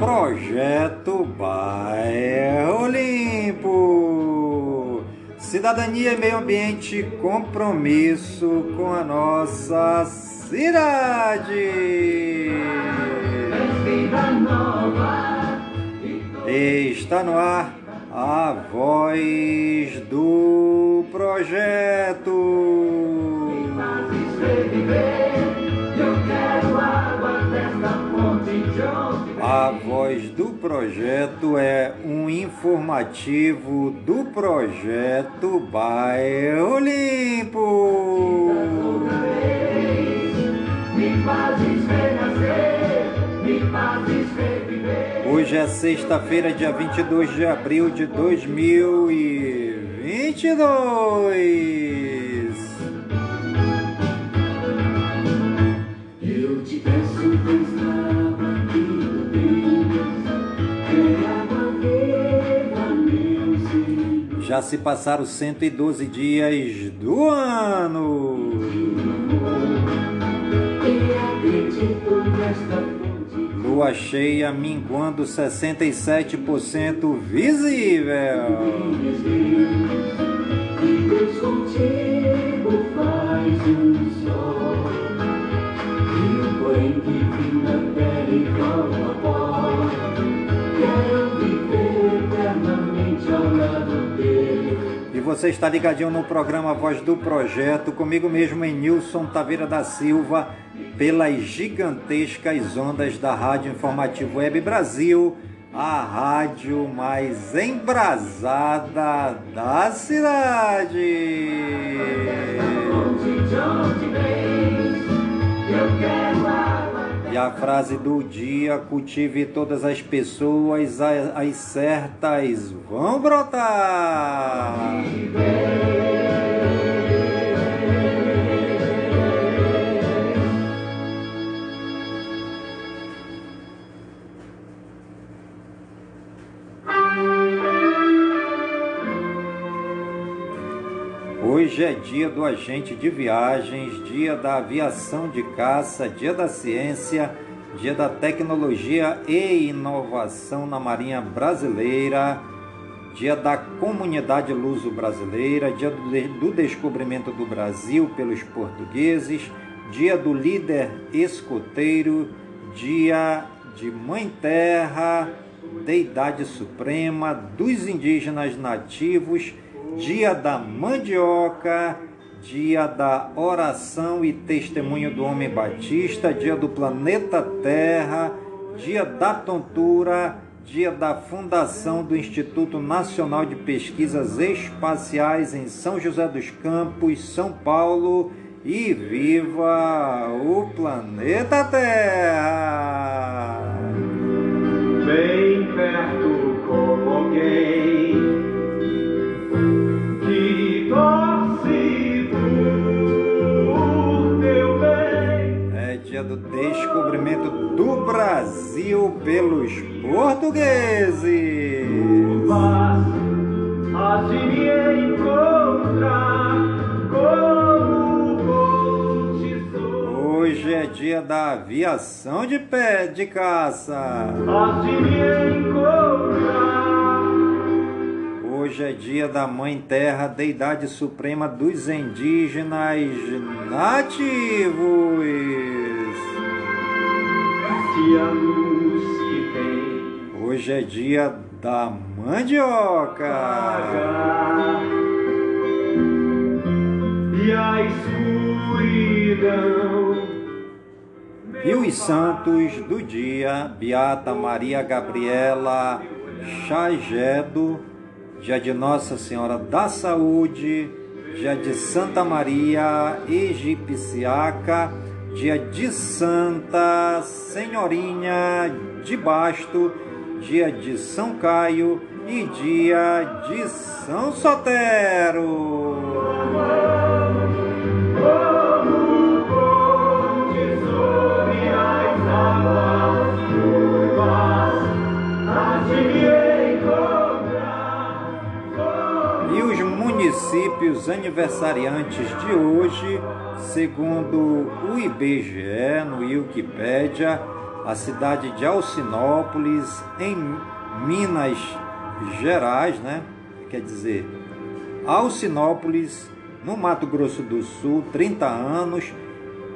Projeto Bairro Limpo. Cidadania e meio ambiente, compromisso com a nossa cidade. Está no ar a voz do projeto. Me fazes reviver, eu quero água desta fonte de onde. A voz do projeto é um informativo do Projeto Bairro Limpo. Hoje é sexta-feira, dia 22 de abril de 2022. Já se passaram 112 dias do ano. Lua cheia minguando 67% visível. Deus contigo faz um sol. E o bem que vim na pele como a pó. Quero viver eternamente ao lado. E você está ligadinho no programa Voz do Projeto, comigo mesmo em Nilson Taveira da Silva, pelas gigantescas ondas da Rádio Informativo Web Brasil, a rádio mais embrasada da cidade. E a frase do dia: cultive todas as pessoas, as certas vão brotar. Hoje é dia do agente de viagens, dia da aviação de caça, dia da ciência, dia da tecnologia e inovação na Marinha Brasileira, dia da comunidade luso-brasileira, dia do descobrimento do Brasil pelos portugueses, dia do líder escoteiro, dia de Mãe Terra, deidade suprema, dos indígenas nativos, dia da mandioca, dia da oração e testemunho do homem batista, dia do planeta Terra, dia da tontura, dia da fundação do Instituto Nacional de Pesquisas Espaciais em São José dos Campos, São Paulo, e viva o planeta Terra! Bem perto coloquei do descobrimento do Brasil pelos portugueses. Hoje é dia da aviação de pé de caça. Hoje é dia da Mãe Terra, deidade suprema dos indígenas nativos. Hoje é dia da mandioca. E a escuridão. E os santos do dia: Beata Maria Gabriela Chagedo, dia de Nossa Senhora da Saúde, dia de Santa Maria Egipciaca, dia de Santa Senhorinha de Basto, dia de São Caio, e dia de São Sotero. E os municípios aniversariantes de hoje, segundo o IBGE, no Wikipedia, a cidade de Alcinópolis, em Minas Gerais, né? Quer dizer, Alcinópolis, no Mato Grosso do Sul, 30 anos,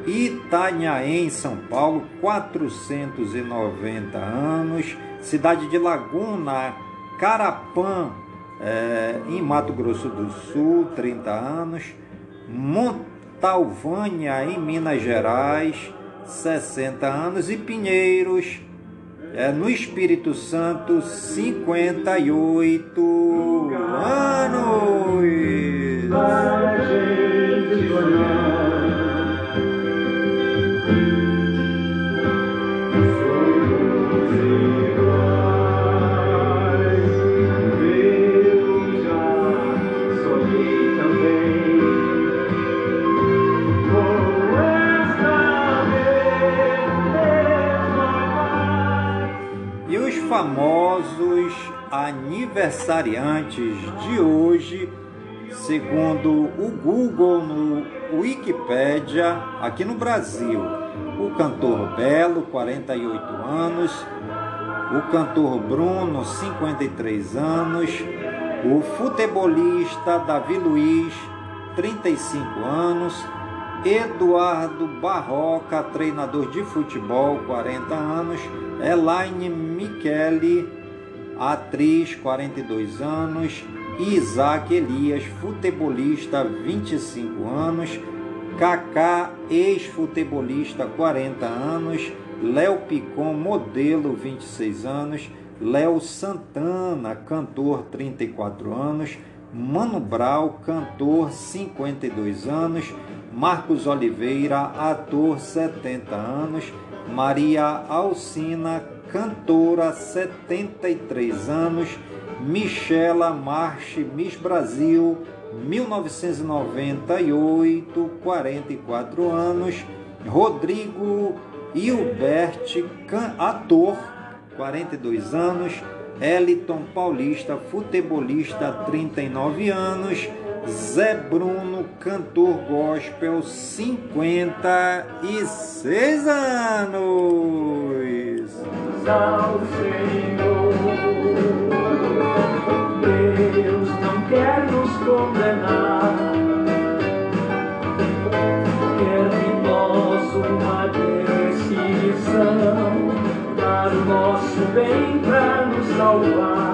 Itanhaém, São Paulo, 490 anos, cidade de Laguna, Carapã, em Mato Grosso do Sul, 30 anos, Montalvânia, em Minas Gerais, 60 anos, e Pinheiros, no Espírito Santo, 58 anos. Para a gente sonhar. Famosos aniversariantes de hoje, segundo o Google no Wikipedia, aqui no Brasil, o cantor Belo, 48 anos, o cantor Bruno, 53 anos, o futebolista Davi Luiz, 35 anos, Eduardo Barroca, treinador de futebol, 40 anos, Elaine Michele, atriz, 42 anos, Isaac Elias, futebolista, 25 anos, Kaká, ex-futebolista, 40 anos, Léo Picon, modelo, 26 anos, Léo Santana, cantor, 34 anos, Mano Brown, cantor, 52 anos, Marcos Oliveira, ator, 70 anos, Maria Alcina, cantora, 73 anos, Michela Marche, Miss Brasil, 1998, 44 anos, Rodrigo Hilbert, ator, 42 anos, Eliton Paulista, futebolista, 39 anos, Zé Bruno, cantor gospel, 56 anos. Ao Senhor, Deus não quer nos condenar, quer de nós uma decisão, dar o nosso bem para nos salvar.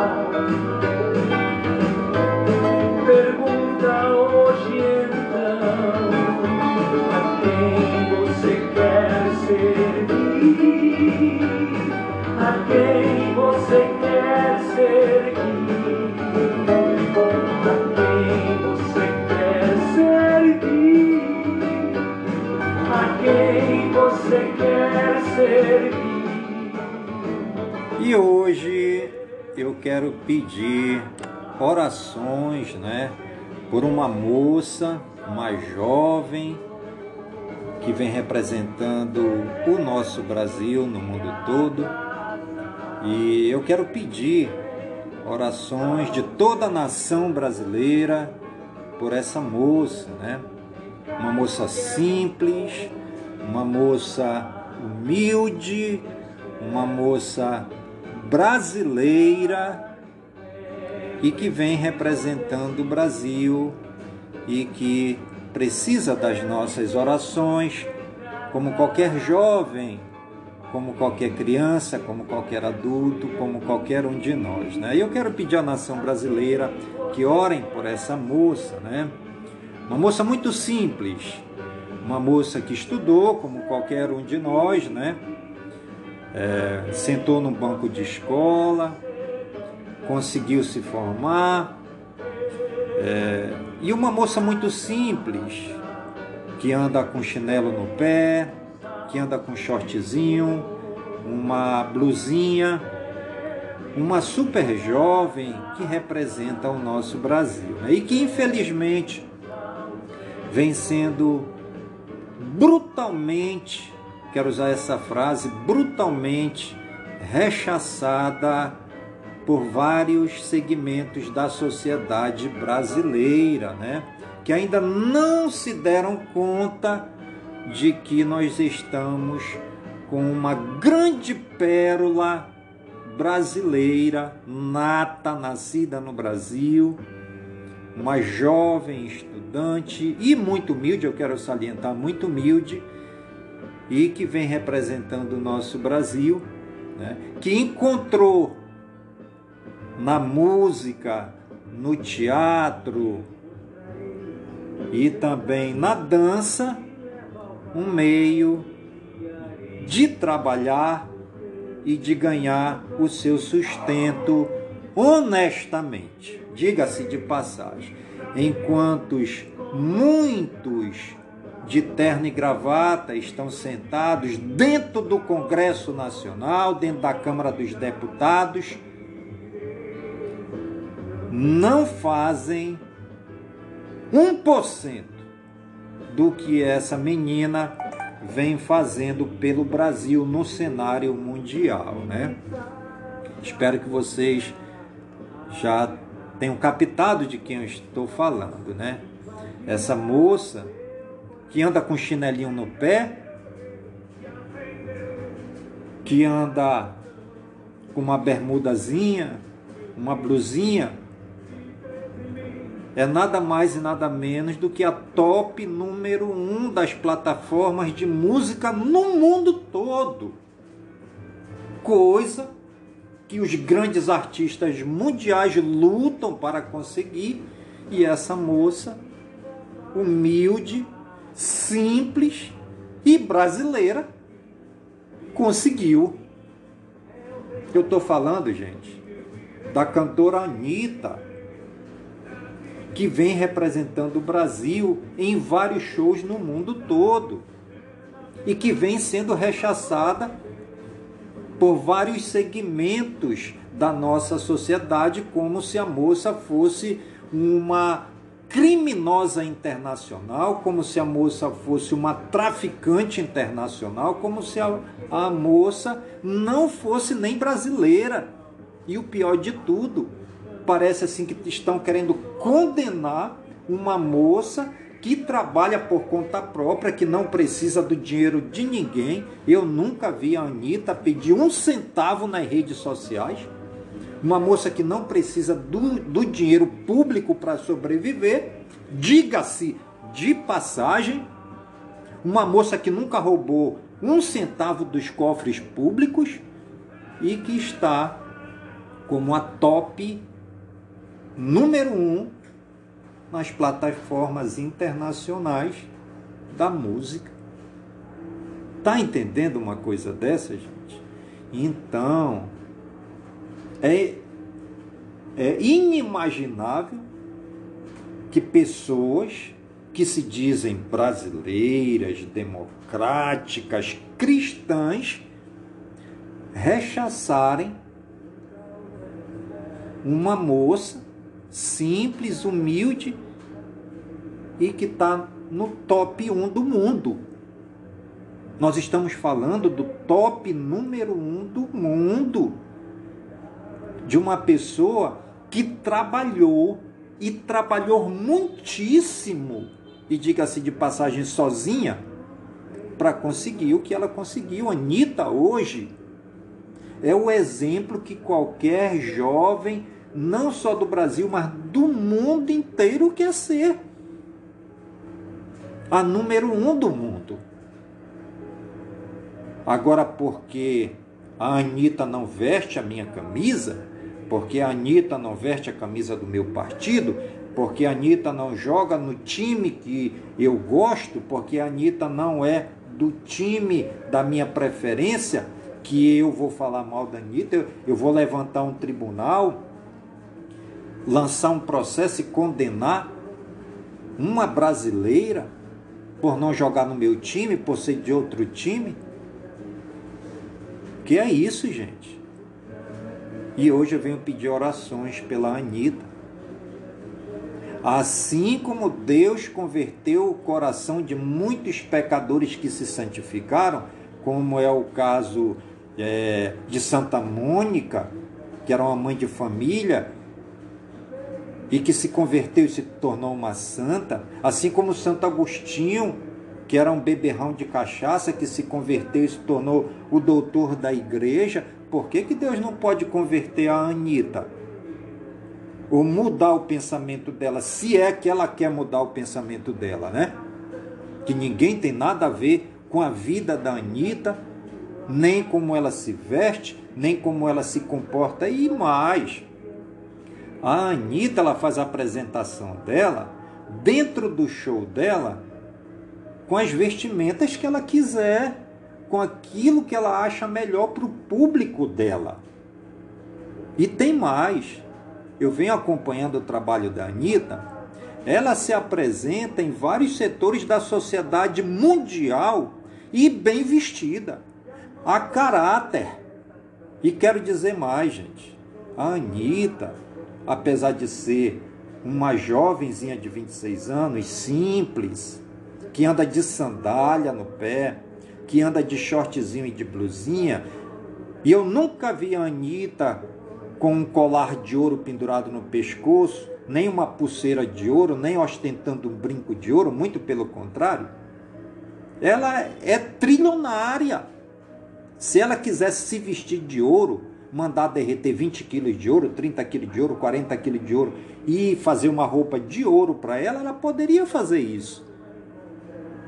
E hoje eu quero pedir orações, né, por uma moça mais jovem que vem representando o nosso Brasil no mundo todo. E eu quero pedir orações de toda a nação brasileira por essa moça, né? Uma moça simples, uma moça humilde, uma moça brasileira e que vem representando o Brasil e que precisa das nossas orações, como qualquer jovem, como qualquer criança, como qualquer adulto, como qualquer um de nós, né? E eu quero pedir à nação brasileira que orem por essa moça, né? Uma moça muito simples, uma moça que estudou, como qualquer um de nós, né? Sentou num banco de escola, conseguiu se formar, e uma moça muito simples, que anda com chinelo no pé, que anda com shortzinho, uma blusinha, uma super jovem que representa o nosso Brasil, né? E que infelizmente vem sendo brutalmente, quero usar essa frase, brutalmente rechaçada por vários segmentos da sociedade brasileira, né? Que ainda não se deram conta de que nós estamos com uma grande pérola brasileira, nata, nascida no Brasil, uma jovem estudante e muito humilde, eu quero salientar, muito humilde, e que vem representando o nosso Brasil, né? Que encontrou na música, no teatro e também na dança um meio de trabalhar e de ganhar o seu sustento honestamente, diga-se de passagem, enquanto muitos de terno e gravata estão sentados dentro do Congresso Nacional, dentro da Câmara dos Deputados, não fazem 1% do que essa menina vem fazendo pelo Brasil no cenário mundial, né? Espero que vocês já tenham captado de quem eu estou falando, né? Essa moça que anda com chinelinho no pé, que anda com uma bermudazinha, uma blusinha, é nada mais e nada menos do que a top número 1 das plataformas de música no mundo todo. Coisa que os grandes artistas mundiais lutam para conseguir, e essa moça, humilde, simples e brasileira, conseguiu. Eu estou falando, gente, da cantora Anitta, que vem representando o Brasil em vários shows no mundo todo e que vem sendo rechaçada por vários segmentos da nossa sociedade, como se a moça fosse uma criminosa internacional, como se a moça fosse uma traficante internacional, como se a moça não fosse nem brasileira. E o pior de tudo, parece assim que estão querendo condenar uma moça que trabalha por conta própria, que não precisa do dinheiro de ninguém. Eu nunca vi a Anitta pedir 1 centavo nas redes sociais. Uma moça que não precisa do dinheiro público para sobreviver, diga-se de passagem. Uma moça que nunca roubou 1 centavo dos cofres públicos e que está como a top número 1 nas plataformas internacionais da música. Tá entendendo uma coisa dessa, gente? Então, é inimaginável que pessoas que se dizem brasileiras, democráticas, cristãs, rechaçarem uma moça simples, humilde e que está no top 1 do mundo. Nós estamos falando do top número 1 do mundo, de uma pessoa que trabalhou e trabalhou muitíssimo, e diga-se de passagem, sozinha, para conseguir o que ela conseguiu. Anitta hoje é o exemplo que qualquer jovem, não só do Brasil, mas do mundo inteiro, quer ser. A número 1 do mundo. Agora, porque a Anitta não veste a minha camisa, porque a Anitta não veste a camisa do meu partido, porque a Anitta não joga no time que eu gosto, porque a Anitta não é do time da minha preferência, que eu vou falar mal da Anitta, eu vou levantar um tribunal, lançar um processo e condenar uma brasileira por não jogar no meu time, por ser de outro time? Que é isso, gente? E hoje eu venho pedir orações pela Anitta. Assim como Deus converteu o coração de muitos pecadores que se santificaram, como é o caso de Santa Mônica, que era uma mãe de família e que se converteu e se tornou uma santa, assim como Santo Agostinho, que era um beberrão de cachaça, que se converteu e se tornou o doutor da igreja. Por que que Deus não pode converter a Anitta? Ou mudar o pensamento dela, se é que ela quer mudar o pensamento dela, né? Que ninguém tem nada a ver com a vida da Anitta, nem como ela se veste, nem como ela se comporta. E mais, a Anitta, ela faz a apresentação dela, dentro do show dela, com as vestimentas que ela quiser, com aquilo que ela acha melhor para o público dela. E tem mais, eu venho acompanhando o trabalho da Anitta, ela se apresenta em vários setores da sociedade mundial e bem vestida, a caráter. E quero dizer mais, gente, a Anitta, apesar de ser uma jovenzinha de 26 anos, simples, que anda de sandália no pé, que anda de shortzinho e de blusinha, e eu nunca vi a Anitta com um colar de ouro pendurado no pescoço, nem uma pulseira de ouro, nem ostentando um brinco de ouro, muito pelo contrário. Ela é trilionária. Se ela quisesse se vestir de ouro, mandar derreter 20 quilos de ouro, 30 quilos de ouro, 40 quilos de ouro, e fazer uma roupa de ouro para ela, ela poderia fazer isso.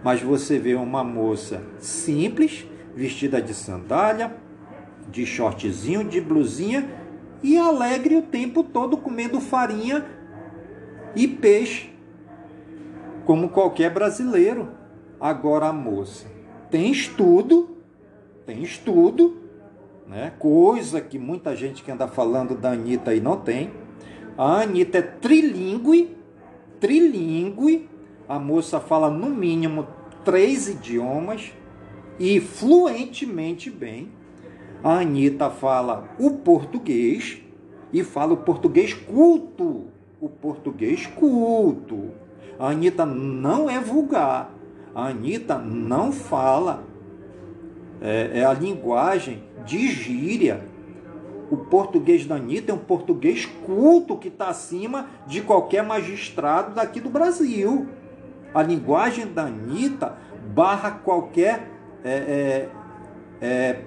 Mas você vê uma moça simples, vestida de sandália, de shortzinho, de blusinha, e alegre o tempo todo, comendo farinha e peixe, como qualquer brasileiro. Agora a moça tem estudo, né? Coisa que muita gente que anda falando da Anitta aí não tem. A Anitta é trilingue, a moça fala no mínimo 3 idiomas e fluentemente bem. A Anitta fala o português, e fala o português culto. A Anitta não é vulgar. A Anitta não fala. É a linguagem de gíria. O português da Anitta é um português culto que está acima de qualquer magistrado daqui do Brasil. A linguagem da Anitta barra qualquer...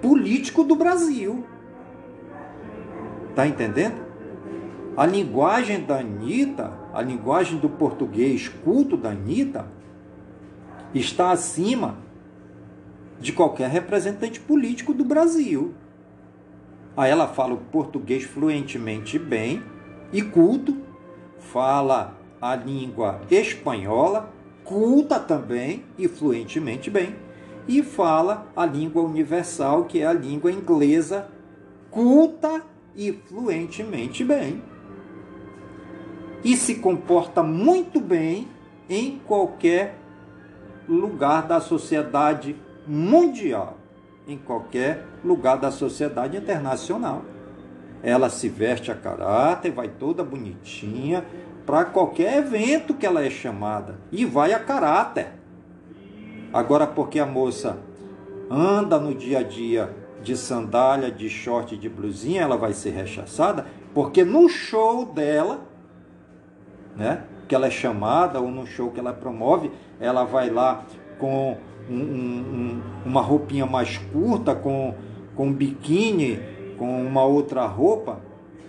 político do Brasil. Tá entendendo? A linguagem da Anitta, a linguagem do português culto da Anitta, está acima de qualquer representante político do Brasil. Aí ela fala o português fluentemente bem e culto, fala a língua espanhola, culta também e fluentemente bem, e fala a língua universal, que é a língua inglesa, culta e fluentemente bem. E se comporta muito bem em qualquer lugar da sociedade mundial, em qualquer lugar da sociedade internacional. Ela se veste a caráter, vai toda bonitinha para qualquer evento que ela é chamada, e vai a caráter. Agora, porque a moça anda no dia a dia de sandália, de short, de blusinha, ela vai ser rechaçada, porque no show dela, né, que ela é chamada, ou no show que ela promove, ela vai lá com uma roupinha mais curta, com biquíni, com uma outra roupa,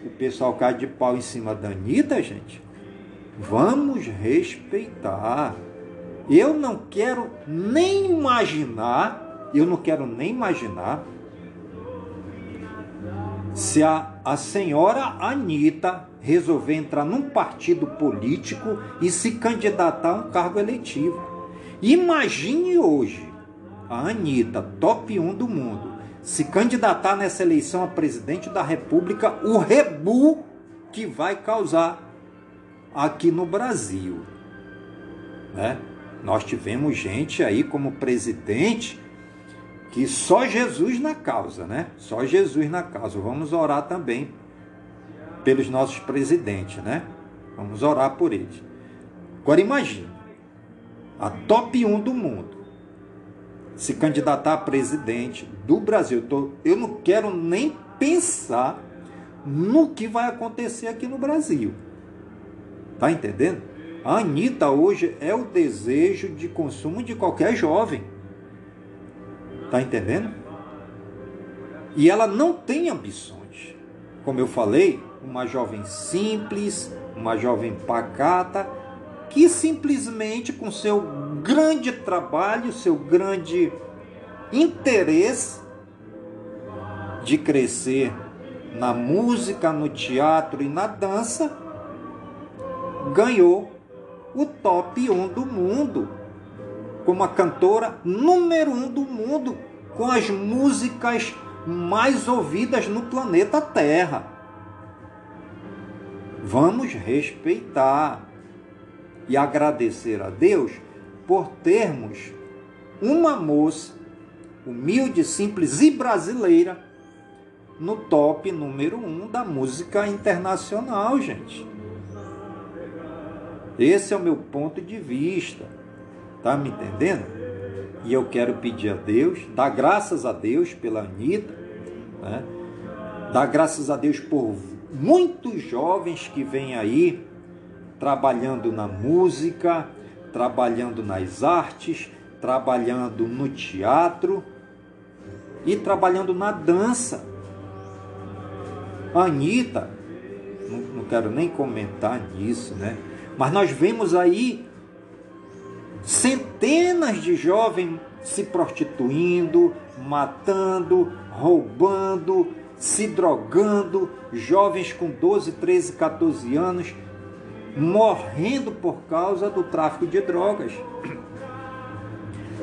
o pessoal cai de pau em cima da Anitta, gente. Vamos respeitar. Eu não quero nem imaginar se a senhora Anitta resolver entrar num partido político e se candidatar a um cargo eletivo. Imagine hoje a Anitta, top 1 do mundo, se candidatar nessa eleição a presidente da República, o rebu que vai causar aqui no Brasil, né? Nós tivemos gente aí como presidente que só Jesus na causa, né? Só Jesus na causa. Vamos orar também pelos nossos presidentes, né? Vamos orar por eles. Agora imagine, a top 1 do mundo se candidatar a presidente do Brasil. Eu não quero nem pensar no que vai acontecer aqui no Brasil. Tá entendendo? A Anitta hoje é o desejo de consumo de qualquer jovem. Tá entendendo? E ela não tem ambições. Como eu falei, uma jovem simples, uma jovem pacata, que simplesmente com seu grande trabalho, seu grande interesse de crescer na música, no teatro e na dança, ganhou o top 1 do mundo, como a cantora número 1 do mundo, com as músicas mais ouvidas no planeta Terra. Vamos respeitar e agradecer a Deus por termos uma moça humilde, simples e brasileira no top número 1 da música internacional, gente. Esse é o meu ponto de vista, tá me entendendo? E eu quero pedir a Deus, dar graças a Deus pela Anitta, né? Dar graças a Deus por muitos jovens que vêm aí trabalhando na música, trabalhando nas artes, trabalhando no teatro e trabalhando na dança. A Anitta, não quero nem comentar nisso, né? Mas nós vemos aí centenas de jovens se prostituindo, matando, roubando, se drogando, jovens com 12, 13, 14 anos morrendo por causa do tráfico de drogas.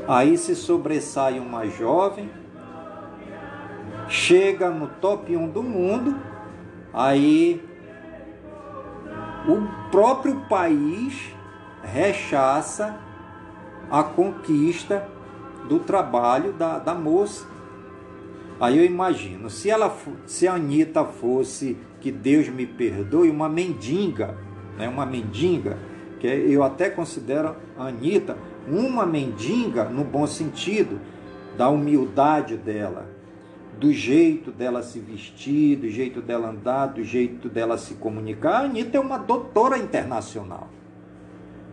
Aí se sobressai uma jovem, chega no top 1 do mundo, aí o próprio país rechaça a conquista do trabalho da moça. Aí eu imagino, se a Anitta fosse, que Deus me perdoe, uma mendiga, né? Uma mendiga, que eu até considero a Anitta uma mendiga no bom sentido, da humildade dela, do jeito dela se vestir, do jeito dela andar, do jeito dela se comunicar. A Anitta é uma doutora internacional.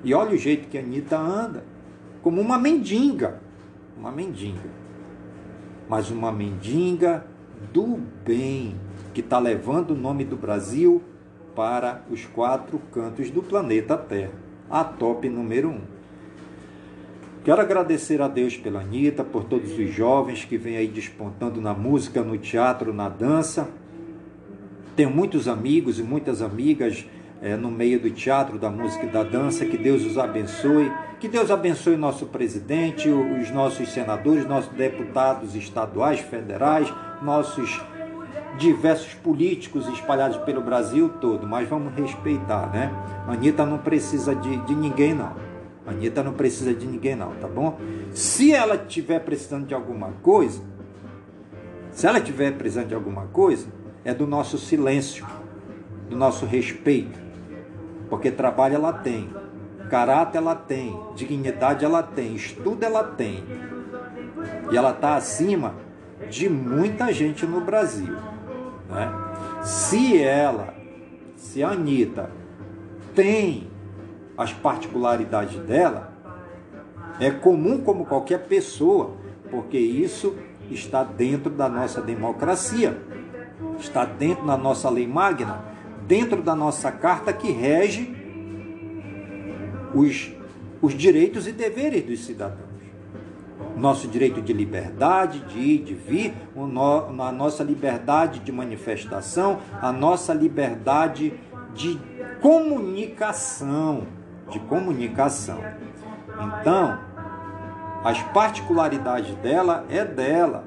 E olha o jeito que a Anitta anda, como uma mendiga. Uma mendiga. Mas uma mendiga do bem, que está levando o nome do Brasil para os 4 cantos do planeta Terra. A top número 1. Quero agradecer a Deus pela Anitta, por todos os jovens que vêm aí despontando na música, no teatro, na dança. Tenho muitos amigos e muitas amigas no meio do teatro, da música e da dança. Que Deus os abençoe. Que Deus abençoe nosso presidente, os nossos senadores, nossos deputados estaduais, federais, nossos diversos políticos espalhados pelo Brasil todo. Mas vamos respeitar, né? A Anitta não precisa de ninguém, não. A Anitta não precisa de ninguém não, tá bom? Se ela estiver precisando de alguma coisa, é do nosso silêncio, do nosso respeito. Porque trabalho ela tem, caráter ela tem, dignidade ela tem, estudo ela tem. E ela está acima de muita gente no Brasil, né? Se a Anitta tem as particularidades dela, é comum como qualquer pessoa, porque isso está dentro da nossa democracia, está dentro da nossa lei magna, dentro da nossa carta que rege os direitos e deveres dos cidadãos. Nosso direito de liberdade, de ir, de vir, a nossa liberdade de manifestação, a nossa liberdade de comunicação. Então, as particularidades dela é dela.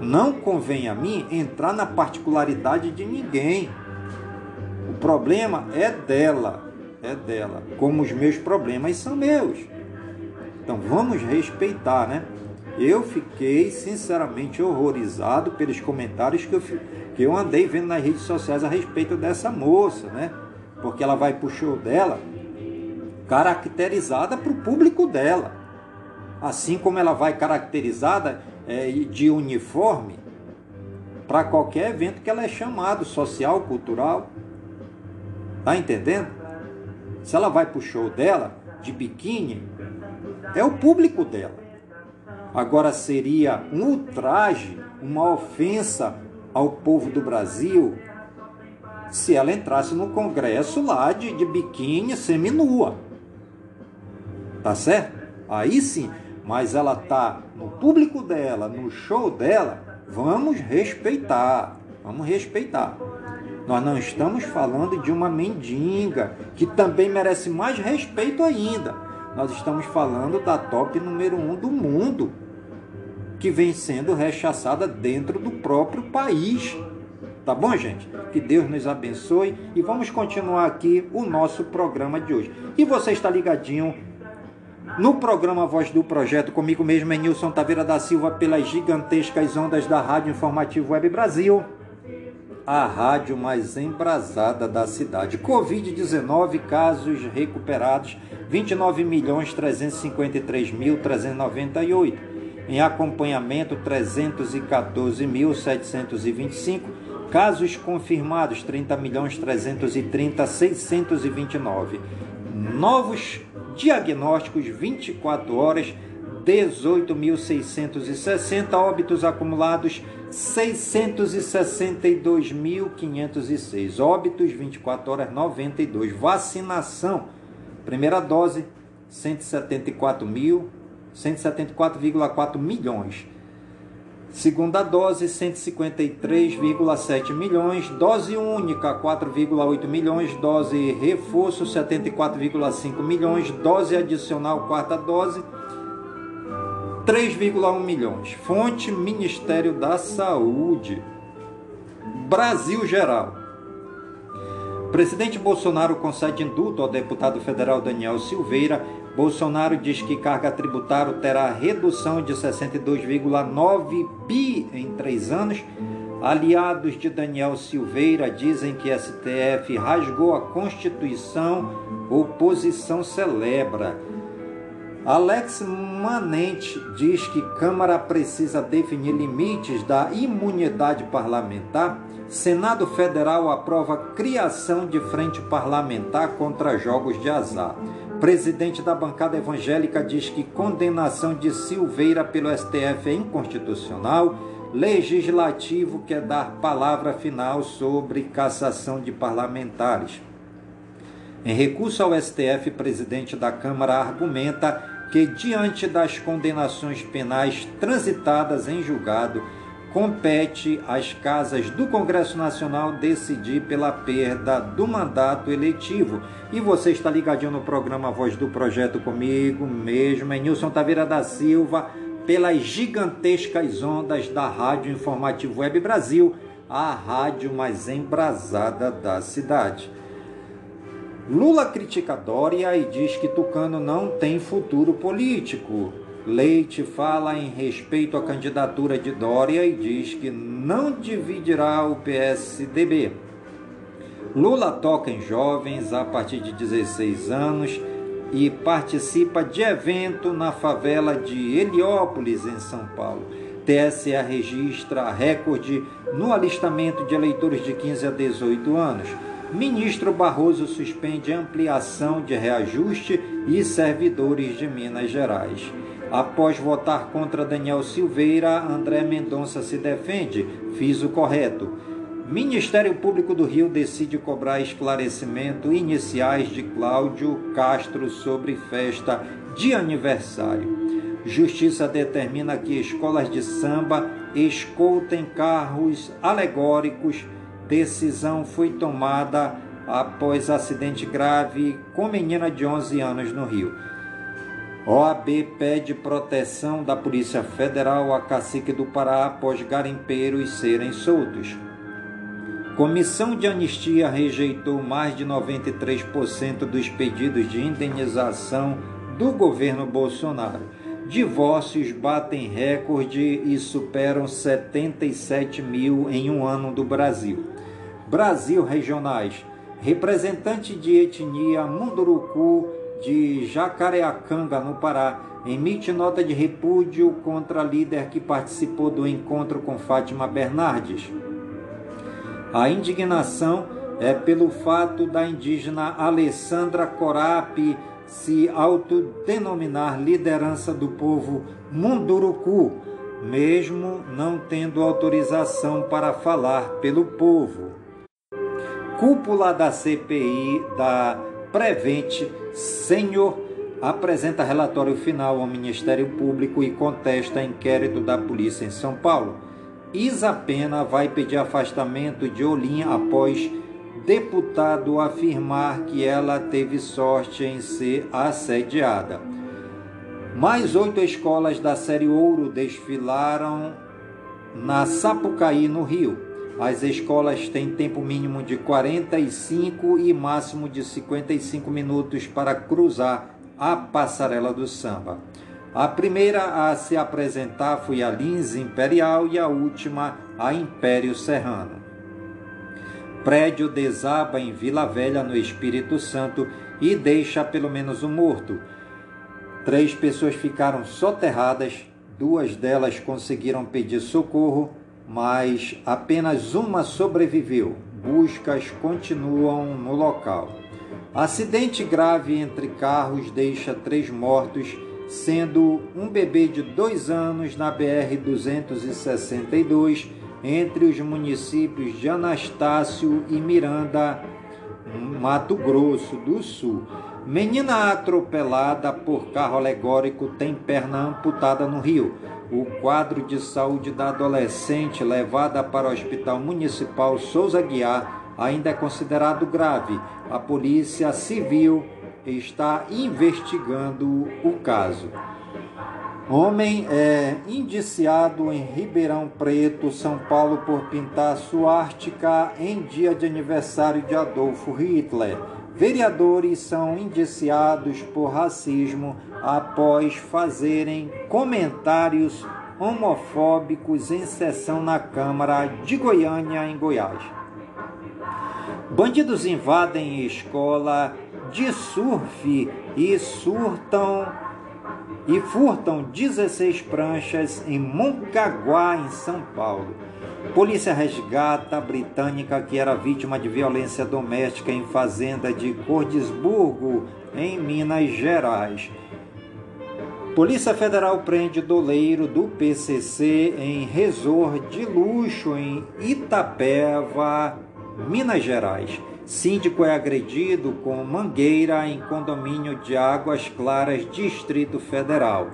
Não convém a mim entrar na particularidade de ninguém. O problema é dela, como os meus problemas são meus. Então, vamos respeitar, né? Eu fiquei sinceramente horrorizado pelos comentários que eu, que eu andei vendo nas redes sociais a respeito dessa moça, né? Porque ela vai pro show dela caracterizada para o público dela, assim como ela vai caracterizada de uniforme para qualquer evento que ela é chamado, social, cultural. Tá entendendo? Se ela vai pro show dela de biquíni, é o público dela. Agora seria um ultraje, uma ofensa ao povo do Brasil se ela entrasse no Congresso lá de biquíni, seminua. Tá certo? Aí sim, mas ela tá no público dela, no show dela, vamos respeitar. Vamos respeitar. Nós não estamos falando de uma mendiga, que também merece mais respeito ainda. Nós estamos falando da top número 1 do mundo, que vem sendo rechaçada dentro do próprio país. Tá bom, gente? Que Deus nos abençoe e vamos continuar aqui o nosso programa de hoje. E você está ligadinho no programa Voz do Projeto, comigo mesmo é Nilson Taveira da Silva, pelas gigantescas ondas da Rádio Informativo Web Brasil, a rádio mais embrasada da cidade. Covid-19, casos recuperados, 29.353.398. Em acompanhamento, 314.725. Casos confirmados, 30.330.629. Novos diagnósticos, 24 horas, 18.660. Óbitos acumulados, 662.506. Óbitos, 24 horas, 92. Vacinação, primeira dose, 174,4 milhões. Segunda dose, 153,7 milhões, dose única, 4,8 milhões, dose reforço, 74,5 milhões, dose adicional, quarta dose, 3,1 milhões. Fonte, Ministério da Saúde. Brasil geral. Presidente Bolsonaro concede indulto ao deputado federal Daniel Silveira. Bolsonaro diz que carga tributária terá redução de 62,9 bi em 3 anos. Aliados de Daniel Silveira dizem que STF rasgou a Constituição, oposição celebra. Alex Manente diz que Câmara precisa definir limites da imunidade parlamentar. Senado Federal aprova criação de frente parlamentar contra jogos de azar. Presidente da bancada evangélica diz que condenação de Silveira pelo STF é inconstitucional. Legislativo quer dar palavra final sobre cassação de parlamentares. Em recurso ao STF, presidente da Câmara argumenta que, diante das condenações penais transitadas em julgado, compete às casas do Congresso Nacional decidir pela perda do mandato eletivo. E você está ligadinho no programa Voz do Projeto, comigo mesmo, é Nilson Taveira da Silva, pelas gigantescas ondas da Rádio Informativo Web Brasil, a rádio mais embrasada da cidade. Lula critica Dória e diz que tucano não tem futuro político. Leite fala em respeito à candidatura de Dória e diz que não dividirá o PSDB. Lula toca em jovens a partir de 16 anos e participa de evento na favela de Heliópolis, em São Paulo. TSE registra recorde no alistamento de eleitores de 15 a 18 anos. Ministro Barroso suspende ampliação de reajuste e servidores de Minas Gerais. Após votar contra Daniel Silveira, André Mendonça se defende. Fiz o correto. Ministério Público do Rio decide cobrar esclarecimento iniciais de Cláudio Castro sobre festa de aniversário. Justiça determina que escolas de samba escoltem carros alegóricos. Decisão foi tomada após acidente grave com menina de 11 anos no Rio. OAB pede proteção da Polícia Federal a cacique do Pará após garimpeiros serem soltos. Comissão de Anistia rejeitou mais de 93% dos pedidos de indenização do governo Bolsonaro. divórcios batem recorde e superam 77 mil em um ano do Brasil. Brasil regionais. Representante de etnia Munduruku de Jacareacanga, no Pará, emite nota de repúdio contra a líder que participou do encontro com Fátima Bernardes. A indignação é pelo fato da indígena Alessandra Corapi se autodenominar liderança do povo Munduruku, mesmo não tendo autorização para falar pelo povo. Cúpula da CPI da Prevent Senior apresenta relatório final ao Ministério Público e contesta inquérito da polícia em São Paulo. Isa Pena vai pedir afastamento de Olim após deputado afirmar que ela teve sorte em ser assediada. Mais 8 escolas da série Ouro desfilaram na Sapucaí, no Rio. As escolas têm tempo mínimo de 45 e máximo de 55 minutos para cruzar a passarela do samba. A primeira a se apresentar foi a Lins Imperial e a última a Império Serrano. Prédio desaba em Vila Velha, no Espírito Santo, e deixa pelo menos um morto. 3 pessoas ficaram soterradas, 2 delas conseguiram pedir socorro, mas apenas uma sobreviveu. Buscas continuam no local. Acidente grave entre carros deixa 3 mortos, sendo um bebê de 2 anos na BR-262, entre os municípios de Anastácio e Miranda, Mato Grosso do Sul. Menina atropelada por carro alegórico tem perna amputada no Rio. O quadro de saúde da adolescente levada para o Hospital Municipal Souza Aguiar ainda é considerado grave. A Polícia Civil está investigando o caso. Homem é indiciado em Ribeirão Preto, São Paulo, por pintar suástica em dia de aniversário de Adolfo Hitler. Vereadores são indiciados por racismo após fazerem comentários homofóbicos em sessão na Câmara de Goiânia, em Goiás. Bandidos invadem escola de surf e furtam 16 pranchas em Mongaguá, em São Paulo. Polícia resgata britânica que era vítima de violência doméstica em fazenda de Cordisburgo, em Minas Gerais. Polícia Federal prende doleiro do PCC em resort de luxo em Itapeva, Minas Gerais. Síndico é agredido com mangueira em condomínio de Águas Claras, Distrito Federal.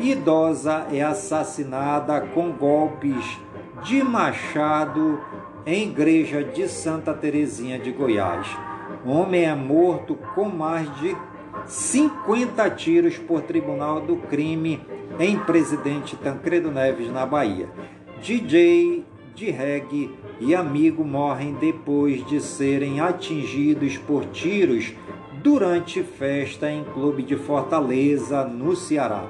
Idosa é assassinada com golpes de machado em igreja de Santa Terezinha de Goiás. Homem é morto com mais de 50 tiros por Tribunal do Crime em Presidente Tancredo Neves, na Bahia. DJ de reggae e amigo morrem depois de serem atingidos por tiros durante festa em clube de Fortaleza, no Ceará.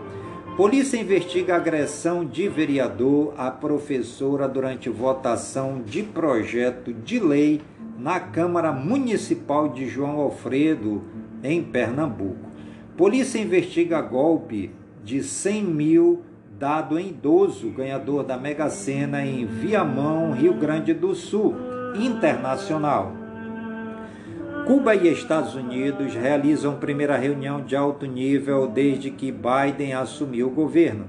Polícia investiga agressão de vereador à professora durante votação de projeto de lei na Câmara Municipal de João Alfredo, em Pernambuco. Polícia investiga golpe de 100 mil dado em idoso, ganhador da Mega Sena, em Viamão, Rio Grande do Sul, internacional. Cuba e Estados Unidos realizam primeira reunião de alto nível desde que Biden assumiu o governo.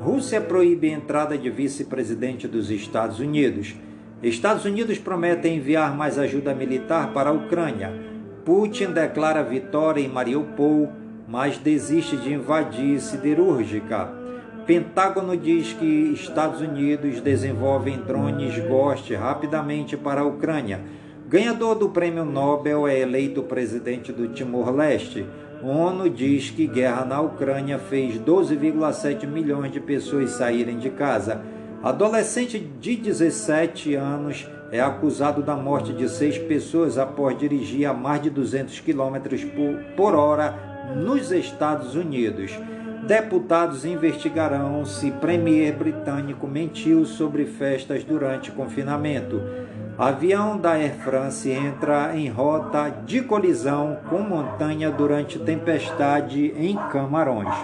Rússia proíbe a entrada de vice-presidente dos Estados Unidos. Estados Unidos prometem enviar mais ajuda militar para a Ucrânia. Putin declara vitória em Mariupol, mas desiste de invadir siderúrgica. Pentágono diz que Estados Unidos desenvolvem drones Ghost rapidamente para a Ucrânia. Ganhador do Prêmio Nobel é eleito presidente do Timor-Leste. ONU diz que guerra na Ucrânia fez 12,7 milhões de pessoas saírem de casa. Adolescente de 17 anos é acusado da morte de 6 pessoas após dirigir a mais de 200 km por hora nos Estados Unidos. Deputados investigarão se premier britânico mentiu sobre festas durante confinamento. Avião da Air France entra em rota de colisão com montanha durante tempestade em Camarões.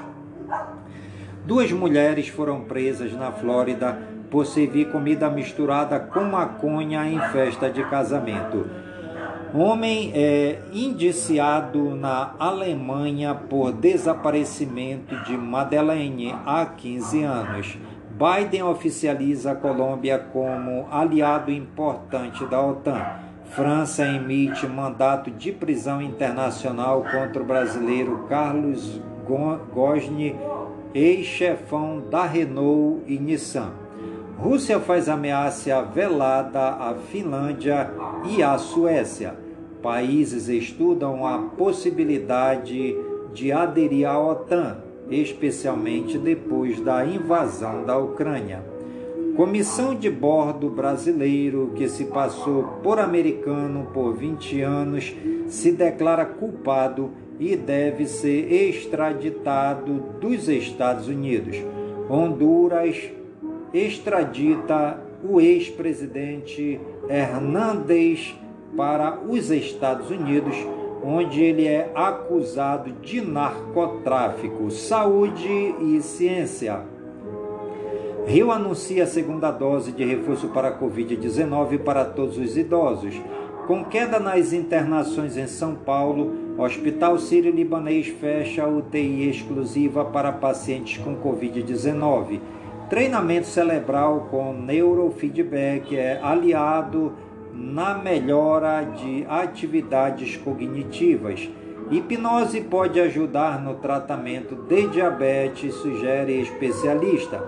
Duas mulheres foram presas na Flórida por servir comida misturada com maconha em festa de casamento. Homem é indiciado na Alemanha por desaparecimento de Madeleine há 15 anos. Biden oficializa a Colômbia como aliado importante da OTAN. França emite mandato de prisão internacional contra o brasileiro Carlos Ghosn, ex-chefão da Renault e Nissan. Rússia faz ameaça velada à Finlândia e à Suécia. Países estudam a possibilidade de aderir à OTAN, especialmente depois da invasão da Ucrânia. Comissão de bordo brasileiro, que se passou por americano por 20 anos, se declara culpado e deve ser extraditado dos Estados Unidos. Honduras extradita o ex-presidente Hernández para os Estados Unidos, onde ele é acusado de narcotráfico. Saúde e ciência. Rio anuncia a segunda dose de reforço para a Covid-19 para todos os idosos. Com queda nas internações em São Paulo, Hospital Sírio-Libanês fecha UTI exclusiva para pacientes com Covid-19. Treinamento cerebral com neurofeedback é aliado na melhora de atividades cognitivas. Hipnose pode ajudar no tratamento de diabetes, sugere especialista.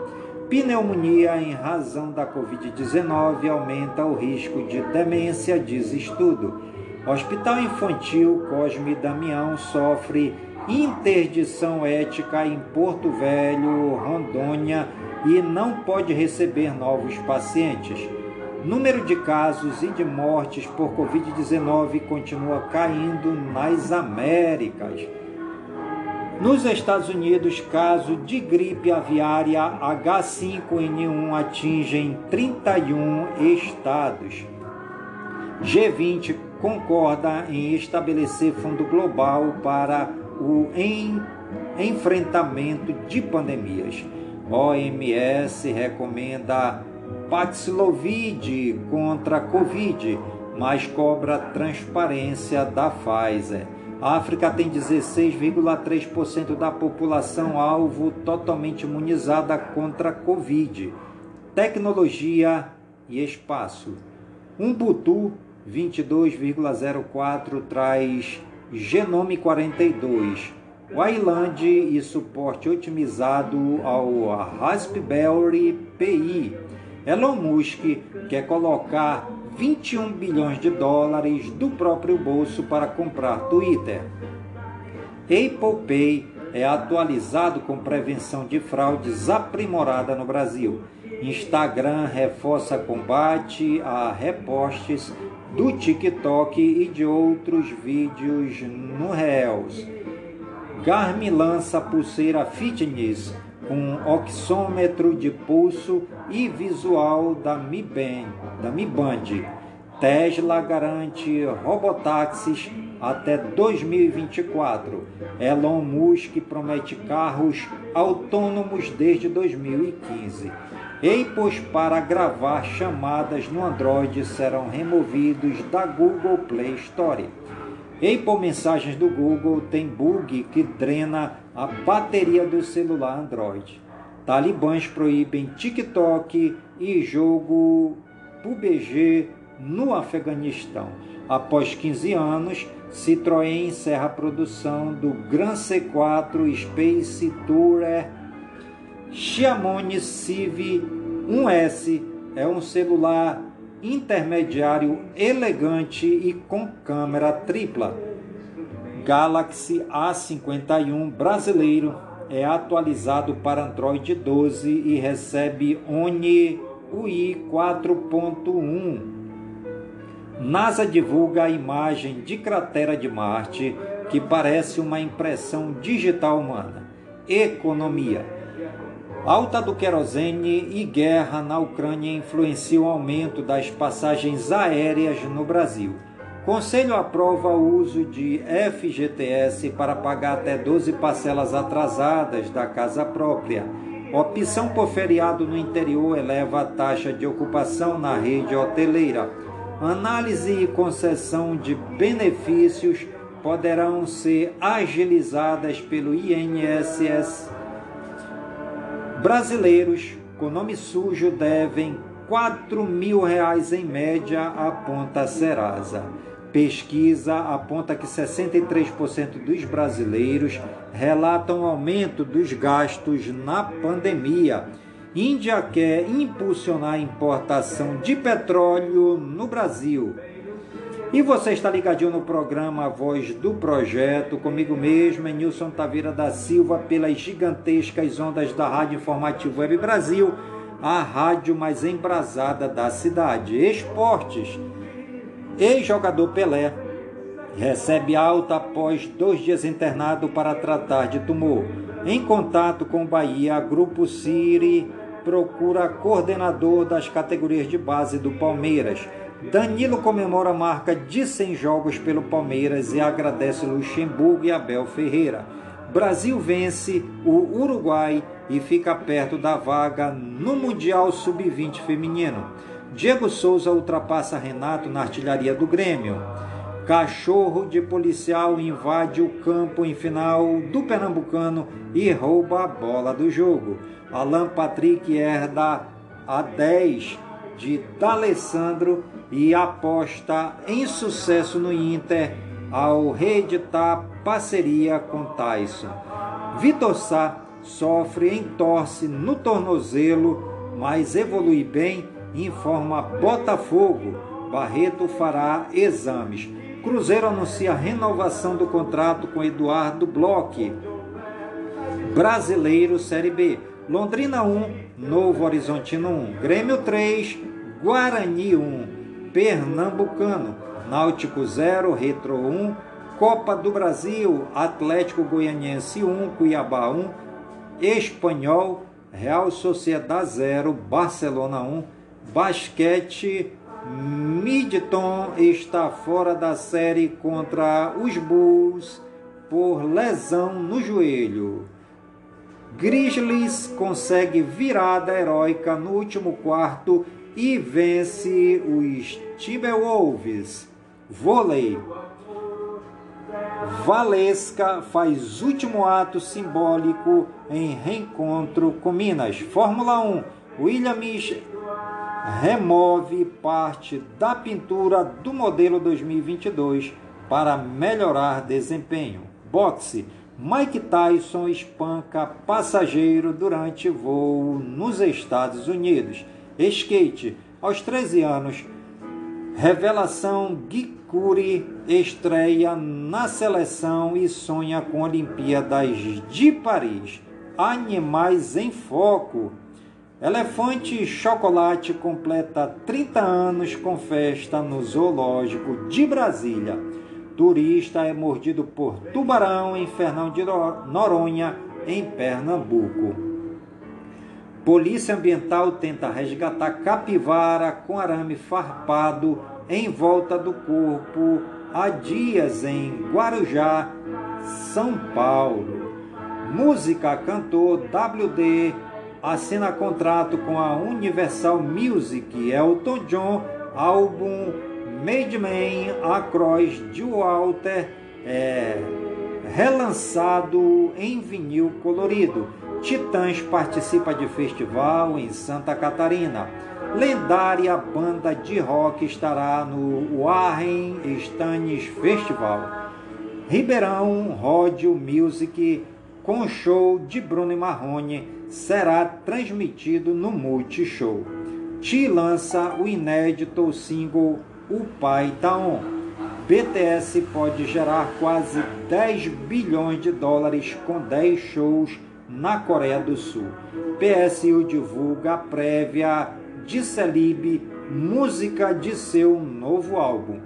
Pneumonia em razão da Covid-19 aumenta o risco de demência, diz estudo. Hospital Infantil Cosme Damião sofre interdição ética em Porto Velho, Rondônia, e não pode receber novos pacientes. Número de casos e de mortes por Covid-19 continua caindo nas Américas. Nos Estados Unidos, caso de gripe aviária H5N1 atingem 31 estados. G20 concorda em estabelecer fundo global para o enfrentamento de pandemias. OMS recomenda Paxlovid contra a Covid, mas cobra transparência da Pfizer. A África tem 16,3% da população alvo totalmente imunizada contra a Covid. Tecnologia e espaço. Umbutu 22,04 traz Genome 42, Wayland e suporte otimizado ao Raspberry Pi. Elon Musk quer colocar US$ 21 bilhões do próprio bolso para comprar Twitter. Apple Pay é atualizado com prevenção de fraudes aprimorada no Brasil. Instagram reforça combate a repostes do TikTok e de outros vídeos no Reels. Garmin lança pulseira fitness com oxômetro de pulso e visual da Mi Band. Tesla garante robotáxis até 2024. Elon Musk promete carros autônomos desde 2015. Apples para gravar chamadas no Android serão removidos da Google Play Store. Apple Mensagens do Google tem bug que drena a bateria do celular Android. Talibãs proíbem TikTok e jogo PUBG no Afeganistão. Após 15 anos, Citroën encerra a produção do Gran C4 Space Tourer. Xiaomi Civi 1S é um celular intermediário elegante e com câmera tripla. Galaxy A51 brasileiro é atualizado para Android 12 e recebe One UI 4.1. NASA divulga a imagem de cratera de Marte que parece uma impressão digital humana. economia. Alta do querosene e guerra na Ucrânia influenciam o aumento das passagens aéreas no Brasil. Conselho aprova o uso de FGTS para pagar até 12 parcelas atrasadas da casa própria. Opção por feriado no interior eleva a taxa de ocupação na rede hoteleira. Análise e concessão de benefícios poderão ser agilizadas pelo INSS. Brasileiros com nome sujo devem R$4 mil em média, aponta Serasa. Pesquisa aponta que 63% dos brasileiros relatam aumento dos gastos na pandemia. Índia quer impulsionar a importação de petróleo no Brasil. E você está ligadinho no programa Voz do Projeto, comigo mesmo, Nilson Taveira da Silva, pelas gigantescas ondas da Rádio Informativo Web Brasil, a rádio mais embrasada da cidade. Esportes. Ex-jogador Pelé recebe alta após 2 dias internado para tratar de tumor. Em contato com Bahia, Grupo Siri procura coordenador das categorias de base do Palmeiras. Danilo comemora a marca de 100 jogos pelo Palmeiras e agradece Luxemburgo e Abel Ferreira. Brasil vence o Uruguai e fica perto da vaga no Mundial Sub-20 feminino. Diego Souza ultrapassa Renato na artilharia do Grêmio. Cachorro de policial invade o campo em final do Pernambucano e rouba a bola do jogo. Alan Patrick herda a 10 de D'Alessandro e aposta em sucesso no Inter ao reeditar parceria com Tyson. Vitor Sá sofre entorse no tornozelo, mas evolui bem, informa Botafogo. Barreto fará exames. Cruzeiro anuncia a renovação do contrato com Eduardo Bloch. Brasileiro Série B. Londrina 1, Novo Horizontino 1. Grêmio 3, Guarani 1. Pernambucano. Náutico 0, Retro 1. Copa do Brasil. Atlético Goianiense 1, Cuiabá 1. Espanhol, Real Sociedade 0, Barcelona 1. Basquete, Midton está fora da série contra os Bulls por lesão no joelho. Grizzlies consegue virada heróica no último quarto e vence os Timberwolves. Vôlei. Valesca faz último ato simbólico em reencontro com Minas. Fórmula 1. Williams remove parte da pintura do modelo 2022 para melhorar desempenho. Boxe. Mike Tyson espanca passageiro durante voo nos Estados Unidos. Skate. Aos 13 anos, revelação Guicuri estreia na seleção e sonha com Olimpíadas de Paris. Animais em foco. Elefante Chocolate completa 30 anos com festa no Zoológico de Brasília. Turista é mordido por tubarão em Fernão de Noronha, em Pernambuco. Polícia Ambiental tenta resgatar capivara com arame farpado em volta do corpo há dias em Guarujá, São Paulo. Música, cantor WD assina contrato com a Universal Music. Elton John, álbum Made Man Across the Water é relançado em vinil colorido. Titãs participa de festival em Santa Catarina. Lendária banda de rock estará no Warren Stanis Festival. Ribeirão Rodio Music, com show de Bruno e Marrone, será transmitido no Multishow. Ti lança o inédito single O Pai Tá On. BTS pode gerar quase US$10 bilhões com 10 shows na Coreia do Sul. PSU divulga a prévia de Celib, música de seu novo álbum.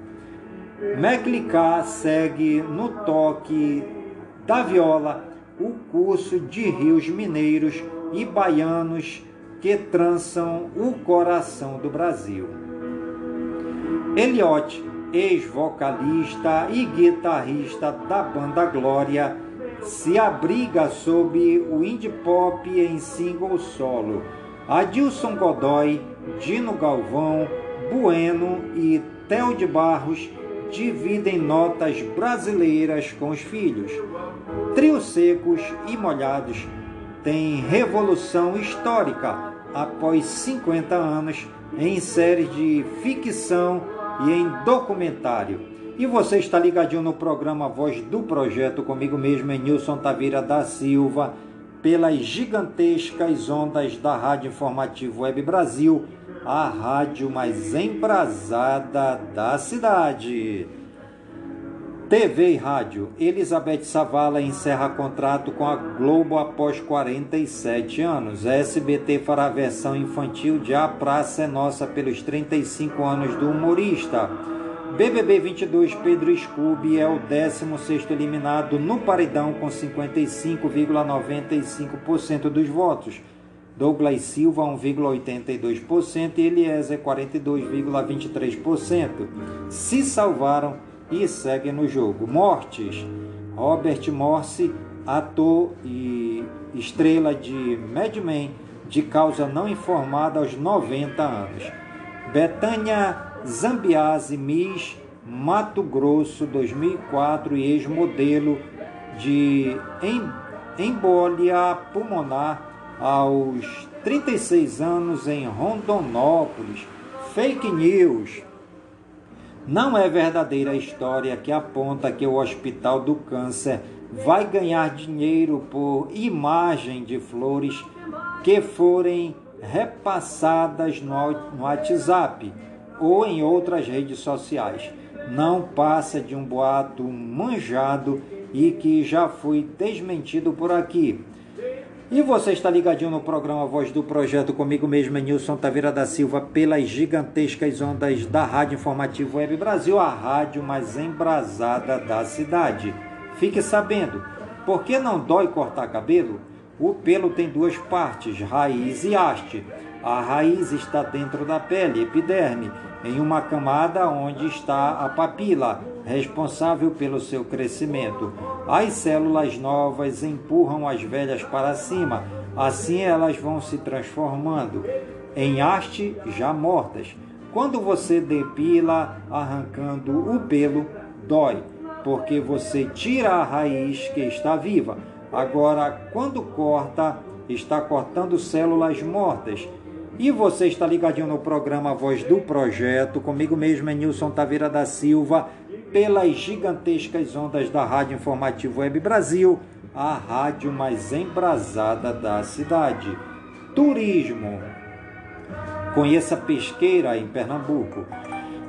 Meclica segue no toque da viola o curso de rios mineiros e baianos que trançam o coração do Brasil. Eliote, ex-vocalista e guitarrista da banda Glória, se abriga sob o indie pop em single solo. Adilson Godoy, Dino Galvão, Bueno e Theo de Barros dividem notas brasileiras com os filhos. Trio Secos e Molhados tem revolução histórica após 50 anos em séries de ficção e em documentário. E você está ligadinho no programa Voz do Projeto, comigo mesmo, Nilson Taveira da Silva, pelas gigantescas ondas da Rádio Informativo Web Brasil, a rádio mais embrasada da cidade. TV e rádio. Elizabeth Savala encerra contrato com a Globo após 47 anos. A SBT fará a versão infantil de A Praça é Nossa pelos 35 anos do humorista. BBB 22, Pedro Scooby é o 16º eliminado no paredão com 55,95% dos votos. Douglas Silva 1,82% e Eliezer 42,23%. Se salvaram e segue no jogo. Mortes. Robert Morse, ator e estrela de Mad Men, de causa não informada aos 90 anos. Betânia Zambiase, Miss Mato Grosso 2004 e ex-modelo de embólia pulmonar aos 36 anos em Rondonópolis. Fake news. Não é verdadeira a história que aponta que o Hospital do Câncer vai ganhar dinheiro por imagem de flores que forem repassadas no WhatsApp ou em outras redes sociais. Não passa de um boato manjado e que já foi desmentido por aqui. E você está ligadinho no programa Voz do Projeto, comigo mesmo, Nilson Taveira da Silva, pelas gigantescas ondas da Rádio Informativo Web Brasil, a rádio mais embrasada da cidade. Fique sabendo, por que não dói cortar cabelo? O pelo tem duas partes, raiz e haste. A raiz está dentro da pele, epiderme, em uma camada onde está a papila, responsável pelo seu crescimento. As células novas empurram as velhas para cima, assim elas vão se transformando em haste já mortas. Quando você depila arrancando o pelo, dói, porque você tira a raiz que está viva. Agora, quando corta, está cortando células mortas. E você está ligadinho no programa Voz do Projeto, comigo mesmo é Nilson Taveira da Silva, pelas gigantescas ondas da Rádio Informativo Web Brasil, a rádio mais embrasada da cidade. Turismo. Conheça Pesqueira, em Pernambuco.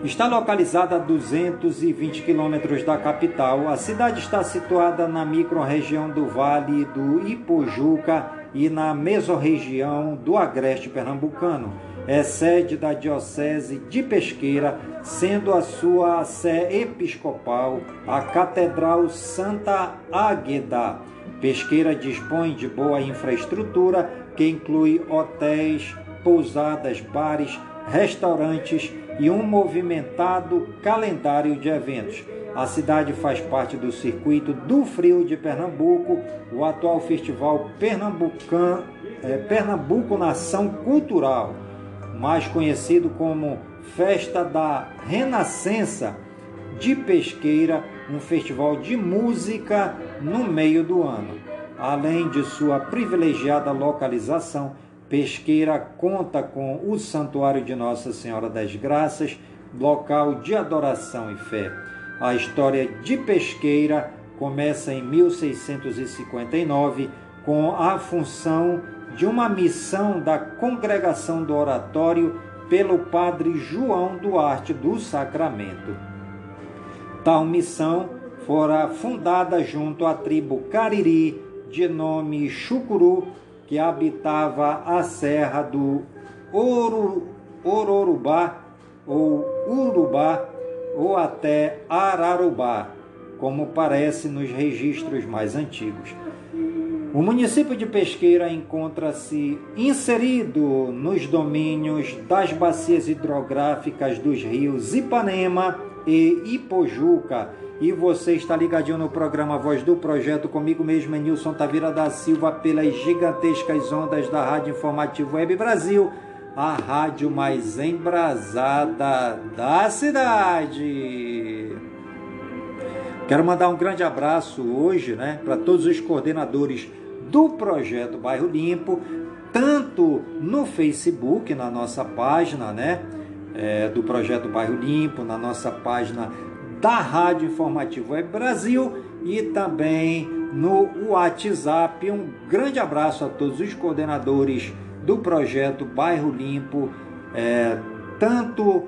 Está localizada a 220 quilômetros da capital. A cidade está situada na microrregião do Vale do Ipojuca e na mesorregião do Agreste Pernambucano. É sede da Diocese de Pesqueira, sendo a sua sé episcopal a Catedral Santa Águeda. Pesqueira dispõe de boa infraestrutura, que inclui hotéis, pousadas, bares, restaurantes e um movimentado calendário de eventos. A cidade faz parte do Circuito do Frio de Pernambuco, o atual Festival Pernambuco Nação Cultural, mais conhecido como Festa da Renascença de Pesqueira, um festival de música no meio do ano. Além de sua privilegiada localização, Pesqueira conta com o Santuário de Nossa Senhora das Graças, local de adoração e fé. A história de Pesqueira começa em 1659 com a função de uma missão da Congregação do Oratório pelo padre João Duarte do Sacramento. Tal missão fora fundada junto à tribo Cariri, de nome Xucuru, que habitava a serra do Urubá ou até Ararubá, como parece nos registros mais antigos. O município de Pesqueira encontra-se inserido nos domínios das bacias hidrográficas dos rios Ipanema e Ipojuca. E você está ligadinho no programa Voz do Projeto, comigo mesmo, Nilson Taveira da Silva, pelas gigantescas ondas da Rádio Informativo Web Brasil, a rádio mais embrasada da cidade. Quero mandar um grande abraço hoje, para todos os coordenadores do Projeto Bairro Limpo, tanto no Facebook, na nossa página, do Projeto Bairro Limpo, na nossa página da Rádio Informativo Web Brasil e também no WhatsApp. Um grande abraço a todos os coordenadores do Projeto Bairro Limpo, tanto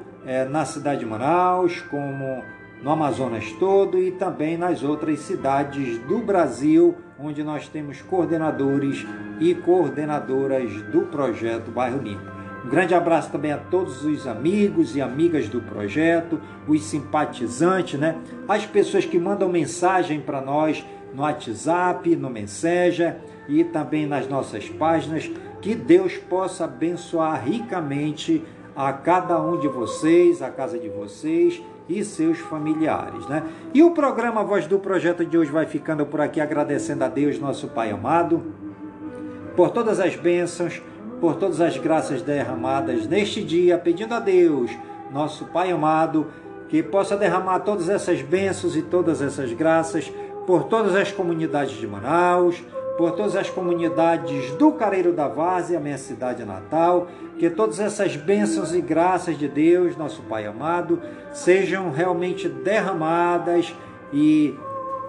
na cidade de Manaus, como no Amazonas todo e também nas outras cidades do Brasil, onde nós temos coordenadores e coordenadoras do Projeto Bairro Limpo. Um grande abraço também a todos os amigos e amigas do projeto, os simpatizantes, as pessoas que mandam mensagem para nós no WhatsApp, no Messenger e também nas nossas páginas. Que Deus possa abençoar ricamente a cada um de vocês, a casa de vocês e seus familiares, E o programa Voz do Projeto de hoje vai ficando por aqui, agradecendo a Deus, nosso Pai amado, por todas as bênçãos, por todas as graças derramadas neste dia, pedindo a Deus, nosso Pai amado, que possa derramar todas essas bênçãos e todas essas graças por todas as comunidades de Manaus, por todas as comunidades do Careiro da Vaz e a minha cidade natal, que todas essas bênçãos e graças de Deus, nosso Pai amado, sejam realmente derramadas e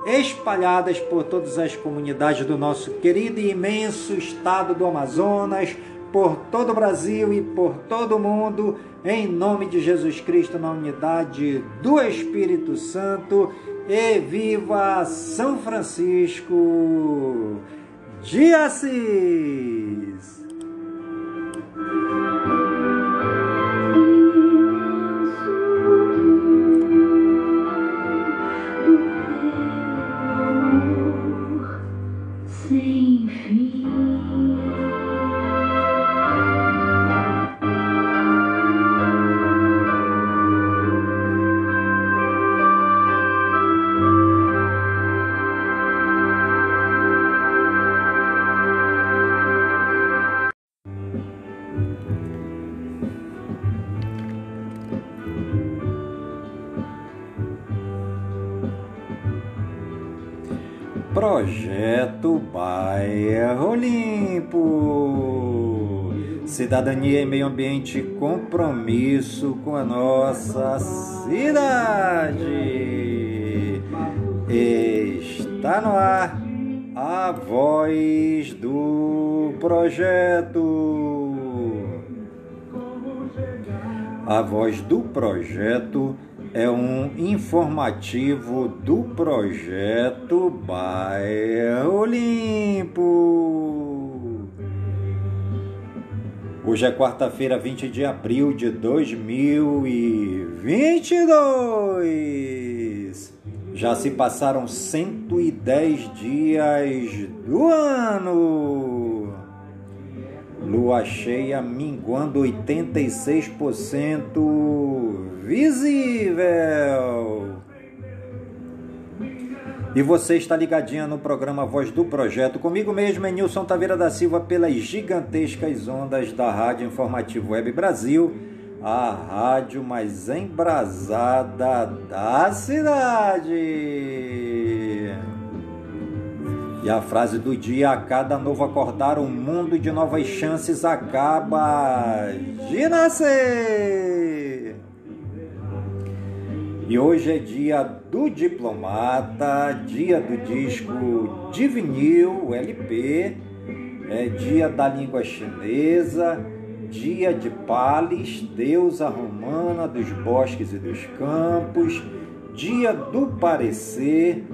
espalhadas por todas as comunidades do nosso querido e imenso estado do Amazonas, por todo o Brasil e por todo o mundo, em nome de Jesus Cristo, na unidade do Espírito Santo. E viva São Francisco de Assis! Projeto Bairro Limpo, cidadania e meio ambiente, compromisso com a nossa cidade. Está no ar a voz do projeto. A voz do projeto é um informativo do Projeto Bairro Limpo. Hoje é quarta-feira, 20 de abril de 2022. Já se passaram 110 dias do ano. Lua cheia minguando 86%. Visível. E você está ligadinha no programa Voz do Projeto, comigo mesmo, Nilson Taveira da Silva, pelas gigantescas ondas da Rádio Informativo Web Brasil, a rádio mais embrasada da cidade. E a frase do dia: a cada novo acordar, um mundo de novas chances acaba de nascer. E hoje é dia do diplomata, dia do disco de vinil, LP, é dia da língua chinesa, dia de Pális, deusa romana dos bosques e dos campos, dia do parecer,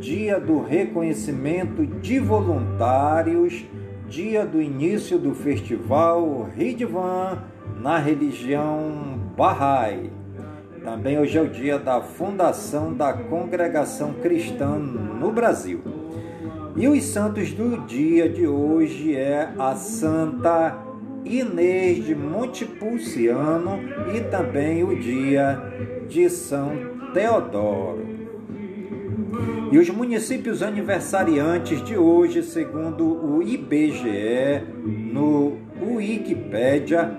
dia do reconhecimento de voluntários, dia do início do festival Ridvan na religião Bahá'í. Também hoje é o dia da fundação da Congregação Cristã no Brasil. E os santos do dia de hoje é a Santa Inês de Montepulciano e também o dia de São Teodoro. E os municípios aniversariantes de hoje, segundo o IBGE, no Wikipedia,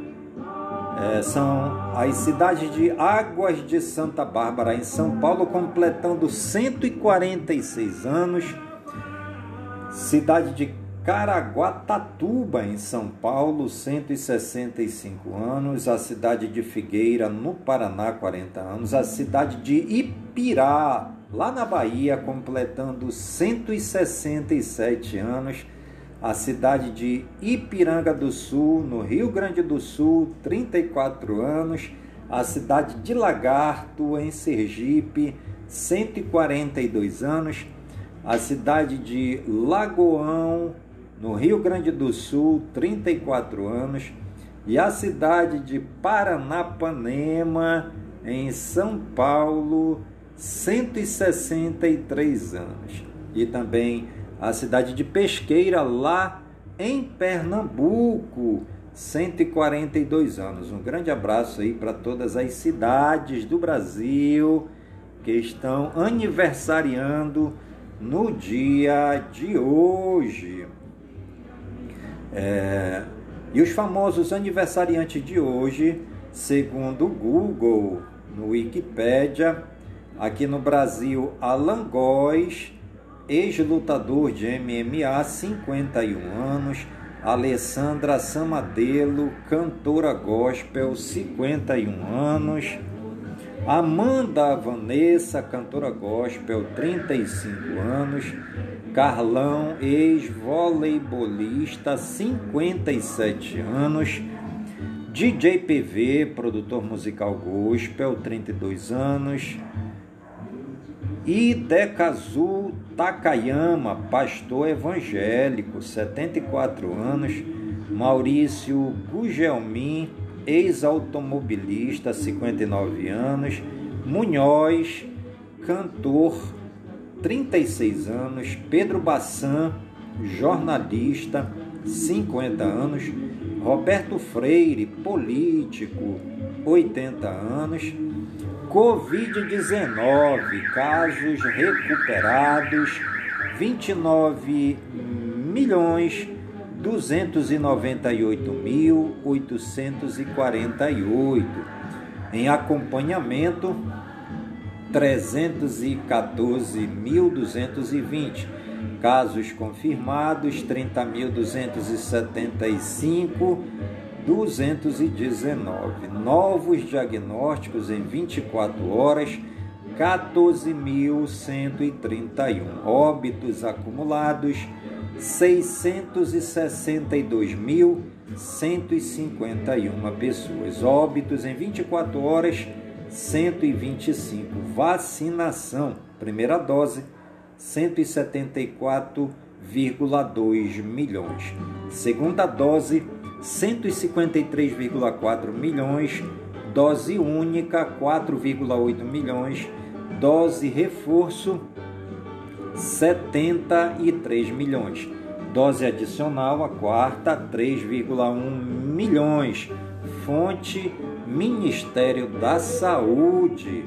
são as cidades de Águas de Santa Bárbara, em São Paulo, completando 146 anos, cidade de Caraguatatuba, em São Paulo, 165 anos, a cidade de Figueira, no Paraná, 40 anos, a cidade de Ipirá, lá na Bahia, completando 167 anos, a cidade de Ipiranga do Sul, no Rio Grande do Sul, 34 anos, a cidade de Lagarto, em Sergipe, 142 anos, a cidade de Lagoão, no Rio Grande do Sul, 34 anos, e a cidade de Paranapanema, em São Paulo, 163 anos, e também a cidade de Pesqueira, lá em Pernambuco, 142 anos. Um grande abraço aí para todas as cidades do Brasil que estão aniversariando no dia de hoje. E os famosos aniversariantes de hoje, segundo o Google, no Wikipedia, aqui no Brasil, Alan Góes, ex-lutador de MMA, 51 anos. Alessandra Samadelo, cantora gospel, 51 anos. Amanda Vanessa, cantora gospel, 35 anos. Carlão, ex-voleibolista, 57 anos. DJ PV, produtor musical gospel, 32 anos. E Idekazu Takayama, pastor evangélico, 74 anos. Maurício Gugelmin, ex-automobilista, 59 anos. Munhoz, cantor, 36 anos. Pedro Bassan, jornalista, 50 anos. Roberto Freire, político, 80 anos. Covid-19, casos recuperados, 29.298.848. Em acompanhamento, 314.220. Casos confirmados, 30.275. 219. Novos diagnósticos em 24 horas, 14.131. Óbitos acumulados, 662.151 pessoas. Óbitos em 24 horas, 125. Vacinação, primeira dose, 174,2 milhões. Segunda dose, 153,4 milhões, dose única 4,8 milhões, dose reforço 73 milhões, dose adicional a quarta 3,1 milhões, fonte Ministério da Saúde.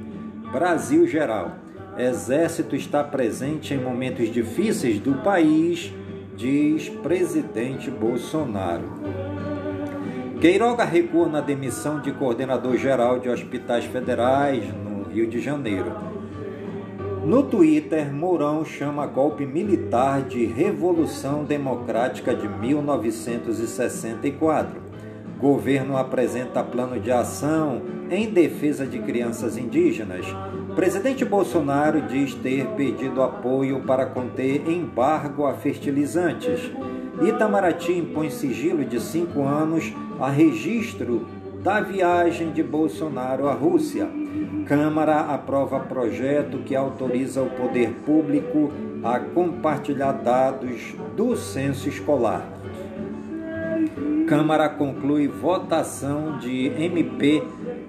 Brasil geral, Exército está presente em momentos difíceis do país, diz presidente Bolsonaro. Queiroga recua na demissão de coordenador-geral de hospitais federais no Rio de Janeiro. No Twitter, Mourão chama golpe militar de Revolução Democrática de 1964. Governo apresenta plano de ação em defesa de crianças indígenas. Presidente Bolsonaro diz ter pedido apoio para conter embargo a fertilizantes. Itamaraty impõe sigilo de 5 anos a registro da viagem de Bolsonaro à Rússia. Câmara aprova projeto que autoriza o poder público a compartilhar dados do censo escolar. Câmara conclui votação de MP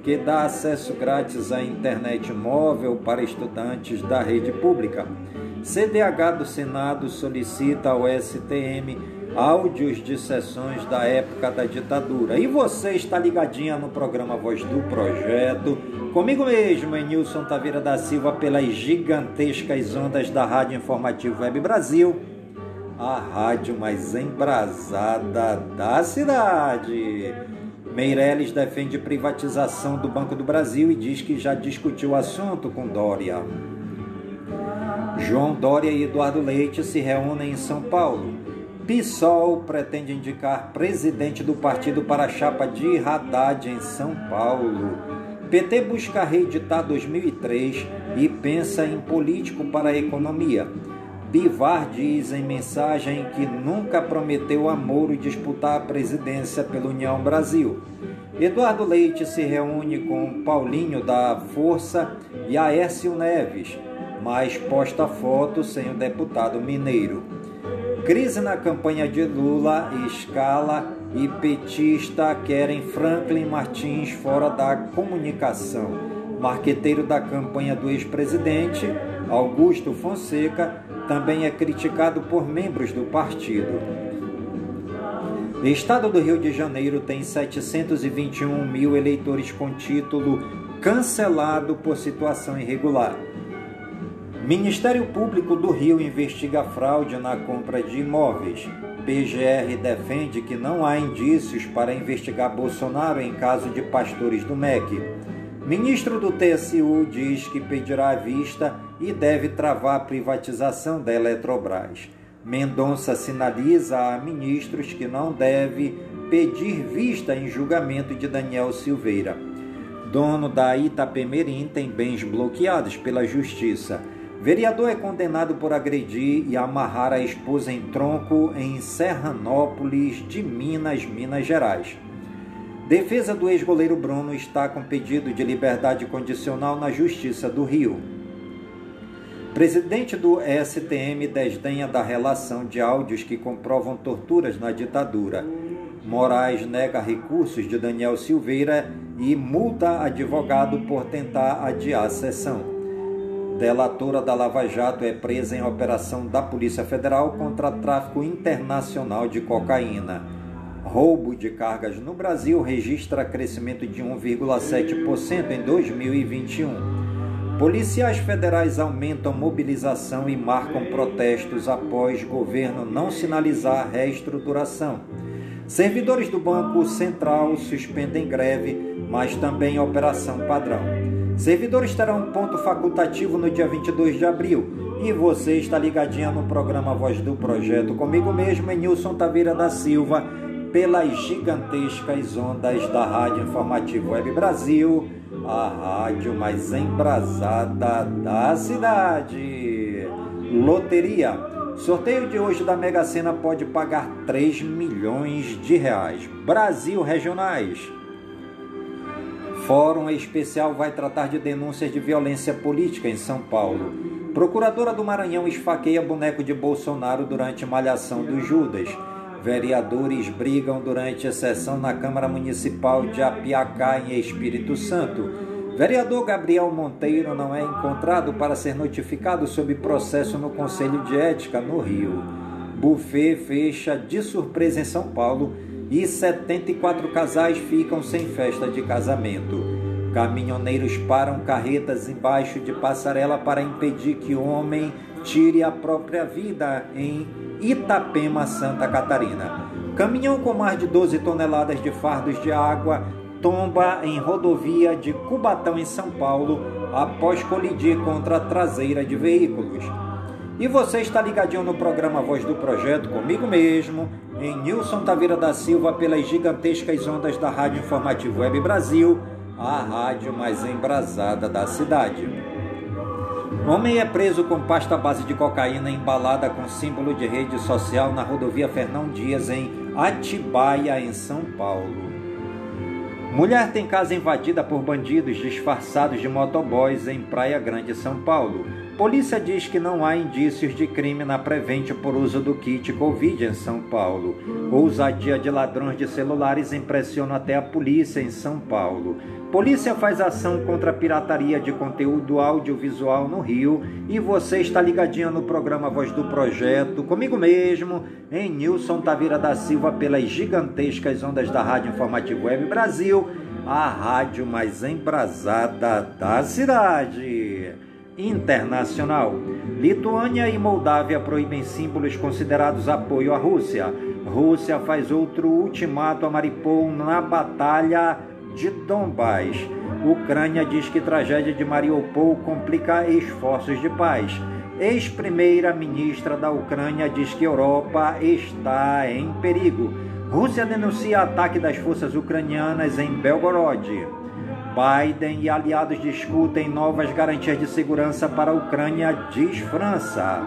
que dá acesso grátis à internet móvel para estudantes da rede pública. CDH do Senado solicita ao STM áudios de sessões da época da ditadura. E você está ligadinha no programa Voz do Projeto, comigo mesmo, Nilson Taveira da Silva, pelas gigantescas ondas da Rádio Informativo Web Brasil, a rádio mais embrasada da cidade. Meirelles defende privatização do Banco do Brasil e diz que já discutiu o assunto com Dória. João Dória e Eduardo Leite se reúnem em São Paulo. PSOL pretende indicar presidente do partido para a chapa de Haddad em São Paulo. PT busca reeditar 2003 e pensa em político para a economia. Bivar diz em mensagem que nunca prometeu a Moro disputar a presidência pela União Brasil. Eduardo Leite se reúne com Paulinho da Força e Aécio Neves, mas posta foto sem o deputado mineiro. Crise na campanha de Lula, escala e petista querem Franklin Martins fora da comunicação. Marqueteiro da campanha do ex-presidente, Augusto Fonseca, também é criticado por membros do partido. Estado do Rio de Janeiro tem 721 mil eleitores com título cancelado por situação irregular. Ministério Público do Rio investiga fraude na compra de imóveis. PGR defende que não há indícios para investigar Bolsonaro em caso de pastores do MEC. Ministro do TSU diz que pedirá a vista e deve travar a privatização da Eletrobras. Mendonça sinaliza a ministros que não deve pedir vista em julgamento de Daniel Silveira. Dono da Itapemirim tem bens bloqueados pela Justiça. Vereador é condenado por agredir e amarrar a esposa em tronco em Serranópolis de Minas, Minas Gerais. Defesa do ex-goleiro Bruno está com pedido de liberdade condicional na Justiça do Rio. Presidente do STM desdenha da relação de áudios que comprovam torturas na ditadura. Moraes nega recursos de Daniel Silveira e multa advogado por tentar adiar a sessão. Delatora da Lava Jato é presa em operação da Polícia Federal contra tráfico internacional de cocaína. Roubo de cargas no Brasil registra crescimento de 1,7% em 2021. Policiais federais aumentam mobilização e marcam protestos após governo não sinalizar reestruturação. Servidores do Banco Central suspendem greve, mas também operação padrão. Servidores terão ponto facultativo no dia 22 de abril. E você está ligadinha no programa Voz do Projeto, comigo mesmo, Nilson Taveira da Silva, pelas gigantescas ondas da Rádio Informativo Web Brasil, a rádio mais embrasada da cidade. Loteria. Sorteio de hoje da Mega Sena pode pagar 3 milhões de reais. Brasil regionais. Fórum especial vai tratar de denúncias de violência política em São Paulo. Procuradora do Maranhão esfaqueia boneco de Bolsonaro durante malhação do Judas. Vereadores brigam durante a sessão na Câmara Municipal de Apiacá, em Espírito Santo. Vereador Gabriel Monteiro não é encontrado para ser notificado sobre processo no Conselho de Ética, no Rio. Buffet fecha de surpresa em São Paulo e 74 casais ficam sem festa de casamento. Caminhoneiros param carretas embaixo de passarela para impedir que o homem tire a própria vida em Itapema, Santa Catarina. Caminhão com mais de 12 toneladas de fardos de água tomba em rodovia de Cubatão, em São Paulo, após colidir contra a traseira de veículos. E você está ligadinho no programa Voz do Projeto, comigo mesmo, em Nilson Taveira da Silva, pelas gigantescas ondas da Rádio Informativo Web Brasil, a rádio mais embrasada da cidade. Homem é preso com pasta base de cocaína embalada com símbolo de rede social na rodovia Fernão Dias, em Atibaia, em São Paulo. Mulher tem casa invadida por bandidos disfarçados de motoboys em Praia Grande, São Paulo. Polícia diz que não há indícios de crime na Prevente por uso do kit Covid em São Paulo. Ousadia de ladrões de celulares impressiona até a polícia em São Paulo. Polícia faz ação contra a pirataria de conteúdo audiovisual no Rio. E você está ligadinho no programa Voz do Projeto, comigo mesmo, em Nilson Taveira da Silva, pelas gigantescas ondas da Rádio Informativo Web Brasil, a rádio mais embrasada da cidade internacional. Lituânia e Moldávia proíbem símbolos considerados apoio à Rússia. Rússia faz outro ultimato a Mariupol na batalha de Donbás. Ucrânia diz que tragédia de Mariupol complica esforços de paz. Ex-primeira-ministra da Ucrânia diz que Europa está em perigo. Rússia denuncia ataque das forças ucranianas em Belgorod. Biden e aliados discutem novas garantias de segurança para a Ucrânia, diz França.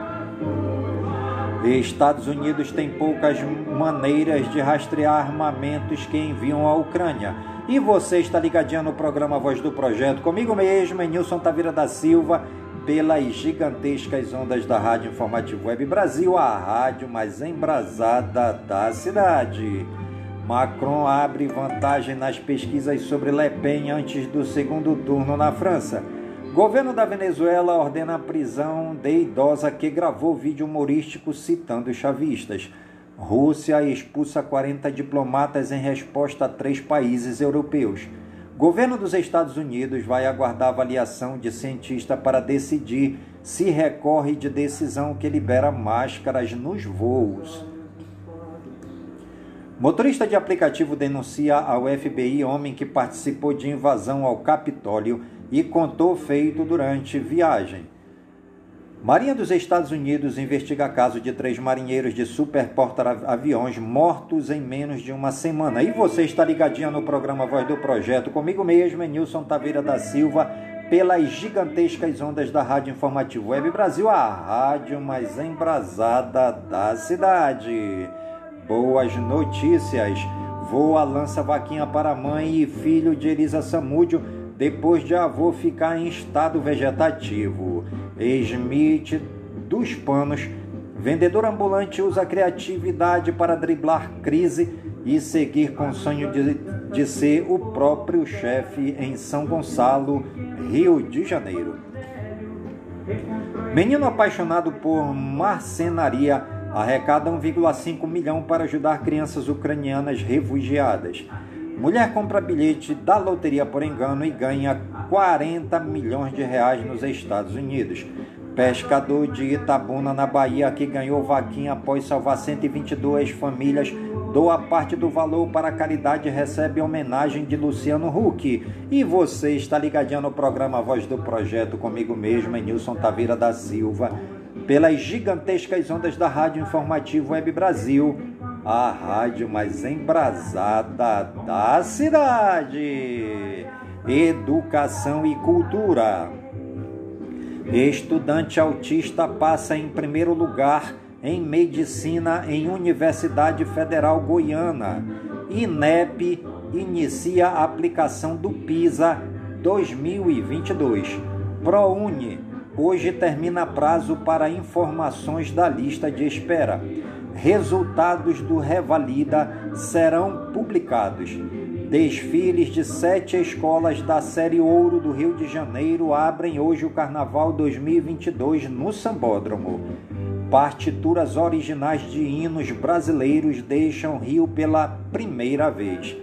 Estados Unidos tem poucas maneiras de rastrear armamentos que enviam à Ucrânia. E você está ligadinho no programa Voz do Projeto, comigo mesmo, Nilson Taveira da Silva, pelas gigantescas ondas da Rádio Informativo Web Brasil, a rádio mais embrasada da cidade. Macron abre vantagem nas pesquisas sobre Le Pen antes do segundo turno na França. Governo da Venezuela ordena a prisão de idosa que gravou vídeo humorístico citando os chavistas. Rússia expulsa 40 diplomatas em resposta a 3 países europeus. Governo dos Estados Unidos vai aguardar avaliação de cientista para decidir se recorre de decisão que libera máscaras nos voos. Motorista de aplicativo denuncia ao FBI homem que participou de invasão ao Capitólio e contou feito durante viagem. Marinha dos Estados Unidos investiga caso de 3 marinheiros de superporta-aviões mortos em menos de uma semana. E você está ligadinha no programa Voz do Projeto, comigo mesmo, Nilson Taveira da Silva, pelas gigantescas ondas da Rádio Informativo Web Brasil, a rádio mais embrasada da cidade. Boas notícias. Voa lança vaquinha para mãe e filho de Elisa Samúdio depois de avô ficar em estado vegetativo. Smith dos Panos, vendedor ambulante, usa criatividade para driblar crise e seguir com o sonho de ser o próprio chefe em São Gonçalo, Rio de Janeiro. Menino apaixonado por marcenaria arrecada 1,5 milhão para ajudar crianças ucranianas refugiadas. Mulher compra bilhete da loteria por engano e ganha 40 milhões de reais nos Estados Unidos. Pescador de Itabuna, na Bahia, que ganhou vaquinha após salvar 122 famílias, doa parte do valor para a caridade e recebe homenagem de Luciano Huck. E você está ligadinho no programa Voz do Projeto, comigo mesmo, Nilson Taveira da Silva, pelas gigantescas ondas da Rádio Informativo Web Brasil, a rádio mais embrasada da cidade. Educação e cultura. Estudante autista passa em primeiro lugar em medicina em Universidade Federal Goiana. INEP inicia a aplicação do PISA 2022. ProUni. Hoje termina prazo para informações da lista de espera. Resultados do Revalida serão publicados. Desfiles de 7 escolas da Série Ouro do Rio de Janeiro abrem hoje o Carnaval 2022 no Sambódromo. Partituras originais de hinos brasileiros deixam Rio pela primeira vez.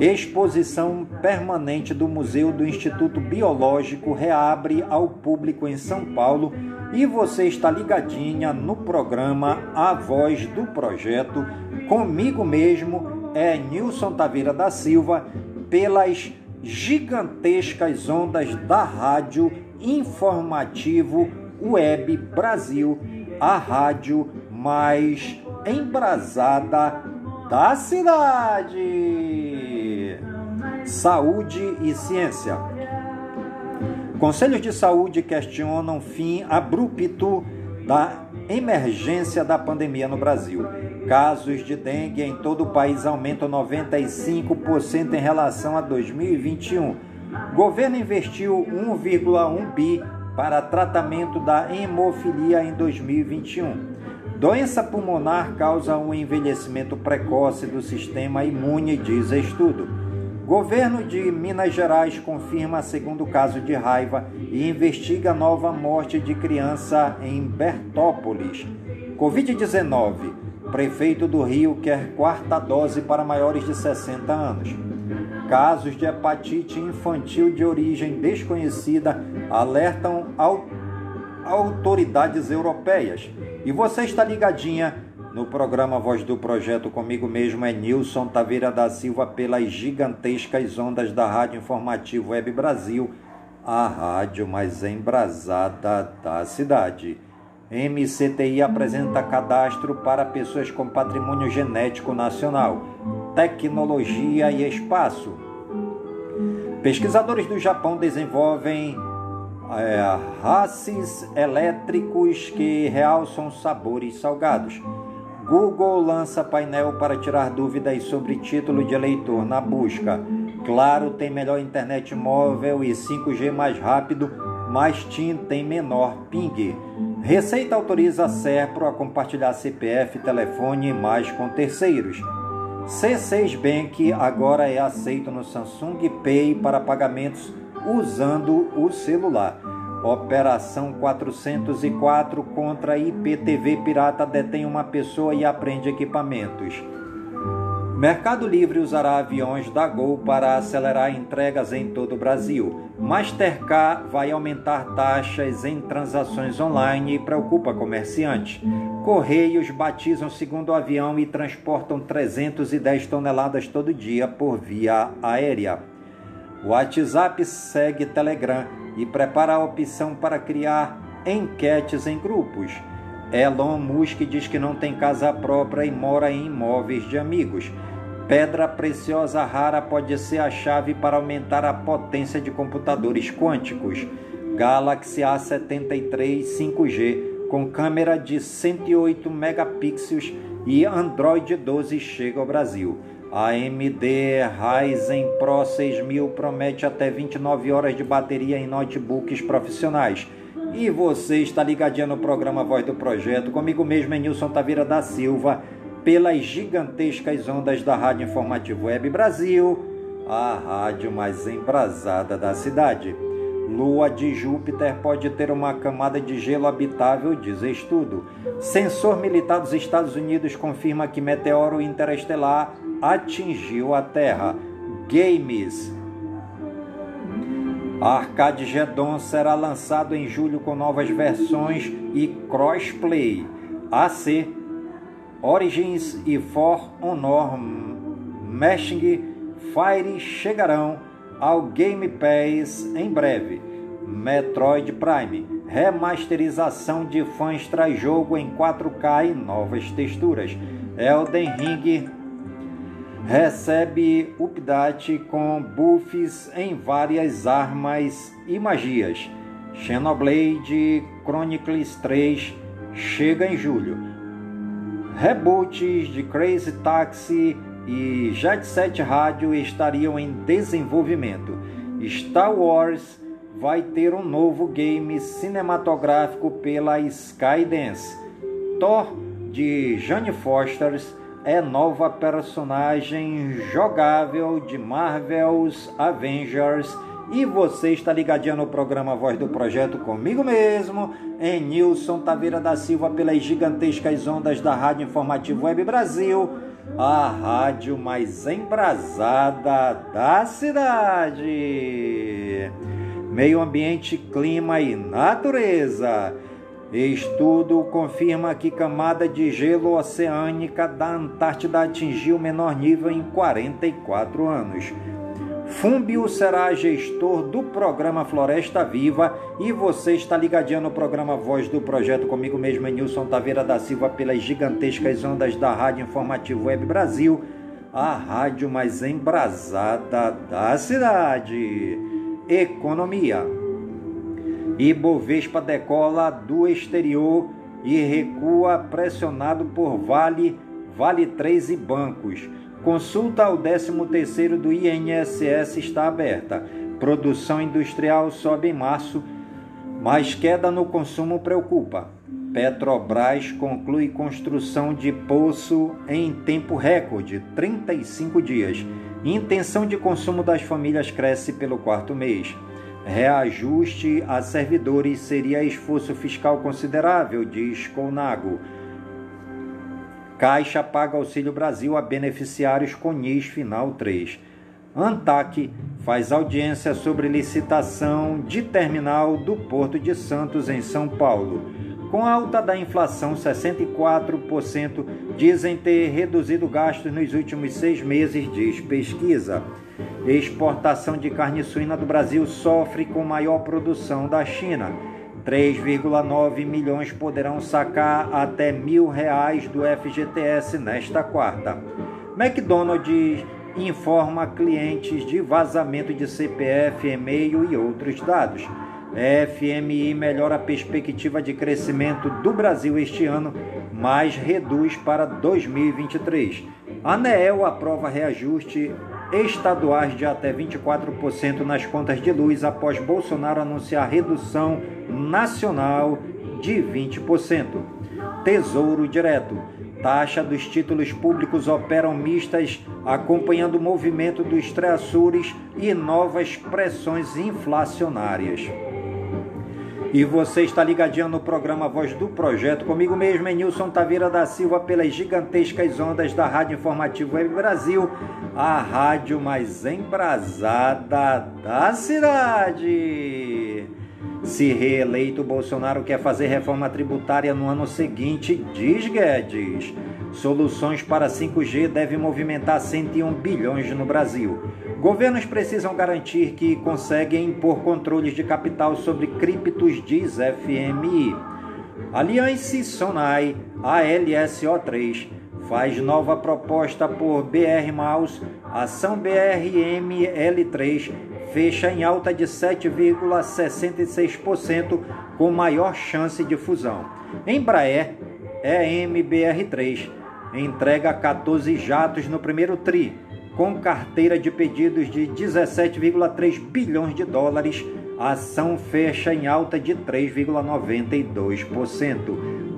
Exposição permanente do Museu do Instituto Biológico reabre ao público em São Paulo e você está ligadinha no programa A Voz do Projeto, comigo mesmo, é Nilson Taveira da Silva, pelas gigantescas ondas da Rádio Informativo Web Brasil, a rádio mais embrasada da cidade. Saúde e ciência. Conselhos de saúde questionam fim abrupto da emergência da pandemia no Brasil. Casos de dengue em todo o país aumentam 95% em relação a 2021. Governo investiu 1,1 bi para tratamento da hemofilia em 2021. Doença pulmonar causa um envelhecimento precoce do sistema imune, diz estudo. Governo de Minas Gerais confirma segundo caso de raiva e investiga nova morte de criança em Bertópolis. Covid-19. Prefeito do Rio quer quarta dose para maiores de 60 anos. Casos de hepatite infantil de origem desconhecida alertam autoridades europeias. E você está ligadinha no programa Voz do Projeto, comigo mesmo é Nilson Taveira da Silva, pelas gigantescas ondas da Rádio Informativo Web Brasil, a rádio mais embrasada da cidade. MCTI apresenta cadastro para pessoas com patrimônio genético nacional, tecnologia e espaço. Pesquisadores do Japão desenvolvem raças elétricos que realçam sabores salgados. Google lança painel para tirar dúvidas sobre título de eleitor na busca. Claro tem melhor internet móvel e 5G mais rápido, mas TIM tem menor ping. Receita autoriza a SERPRO a compartilhar CPF, telefone e mais com terceiros. C6 Bank agora é aceito no Samsung Pay para pagamentos usando o celular. Operação 404 contra IPTV pirata detém uma pessoa e apreende equipamentos. Mercado Livre usará aviões da Gol para acelerar entregas em todo o Brasil. Mastercard vai aumentar taxas em transações online e preocupa comerciantes. Correios batizam segundo avião e transportam 310 toneladas todo dia por via aérea. O WhatsApp segue Telegram e prepara a opção para criar enquetes em grupos. Elon Musk diz que não tem casa própria e mora em imóveis de amigos. Pedra preciosa rara pode ser a chave para aumentar a potência de computadores quânticos. Galaxy A73 5G com câmera de 108 megapixels e Android 12 chega ao Brasil. AMD Ryzen Pro 6000 promete até 29 horas de bateria em notebooks profissionais. E você está ligadinha no programa Voz do Projeto, comigo mesmo é Nilson Taveira da Silva, pelas gigantescas ondas da Rádio Informativo Web Brasil, a rádio mais embrasada da cidade. Lua de Júpiter pode ter uma camada de gelo habitável, diz estudo. Sensor militar dos Estados Unidos confirma que meteoro interestelar atingiu a Terra. Games. Armageddon será lançado em julho com novas versões e crossplay. AC Origins e For Honor Machine Fire chegarão ao Game Pass em breve. Metroid Prime, remasterização de fãs traz jogo em 4K e novas texturas. Elden Ring recebe update com buffs em várias armas e magias. Xenoblade Chronicles 3 chega em julho. Reboots de Crazy Taxi e Jet Set Radio estariam em desenvolvimento. Star Wars vai ter um novo game cinematográfico pela Skydance. Thor de Jane Foster é nova personagem jogável de Marvel's Avengers. E você está ligadinha no programa Voz do Projeto, comigo mesmo em Nilson Taveira da Silva, pelas gigantescas ondas da Rádio Informativo Web Brasil, a rádio mais embrasada da cidade. Meio ambiente, clima e natureza. Estudo confirma que camada de gelo oceânica da Antártida atingiu o menor nível em 44 anos. Fumbio será gestor do programa Floresta Viva e você está ligadinha no programa Voz do Projeto, comigo mesmo é Nilson Taveira da Silva, pelas gigantescas ondas da Rádio Informativo Web Brasil, a rádio mais embrasada da cidade. Economia. Ibovespa decola do exterior e recua pressionado por Vale 3 e bancos. Consulta ao 13º do INSS está aberta. Produção industrial sobe em março Mas queda no consumo preocupa. Petrobras conclui construção de poço em tempo recorde, 35 dias. Intenção de consumo das famílias cresce pelo quarto mês. Reajuste a servidores seria esforço fiscal considerável, diz Conago. Caixa paga Auxílio Brasil a beneficiários com NIS final 3. ANTAC faz audiência sobre licitação de terminal do Porto de Santos, em São Paulo. Com a alta da inflação, 64% dizem ter reduzido gastos nos últimos 6 meses, diz pesquisa. Exportação de carne suína do Brasil sofre com maior produção da China. 3,9 milhões poderão sacar até R$1.000 do FGTS nesta quarta. McDonald's informa clientes de vazamento de CPF, e-mail e outros dados. FMI melhora a perspectiva de crescimento do Brasil este ano, mas reduz para 2023. ANEEL aprova reajuste estaduais de até 24% nas contas de luz após Bolsonaro anunciar redução nacional de 20%. Tesouro Direto. Taxa dos títulos públicos operam mistas, acompanhando o movimento dos Treasuries e novas pressões inflacionárias. E você está ligadinho no programa Voz do Projeto, comigo mesmo, Nilson Taveira da Silva, pelas gigantescas ondas da Rádio Informativo Web Brasil, a rádio mais embrasada da cidade. Se reeleito, Bolsonaro quer fazer reforma tributária no ano seguinte, diz Guedes. Soluções para 5G devem movimentar 101 bilhões no Brasil. Governos precisam garantir que conseguem impor controles de capital sobre criptos, diz FMI. Aliança Sonai, ALSO3, faz nova proposta por BR Maus. Ação BRML3 fecha em alta de 7,66%, com maior chance de fusão. Embraer, EMBR3, entrega 14 jatos no primeiro tri, com carteira de pedidos de 17,3 bilhões de dólares, a ação fecha em alta de 3,92%.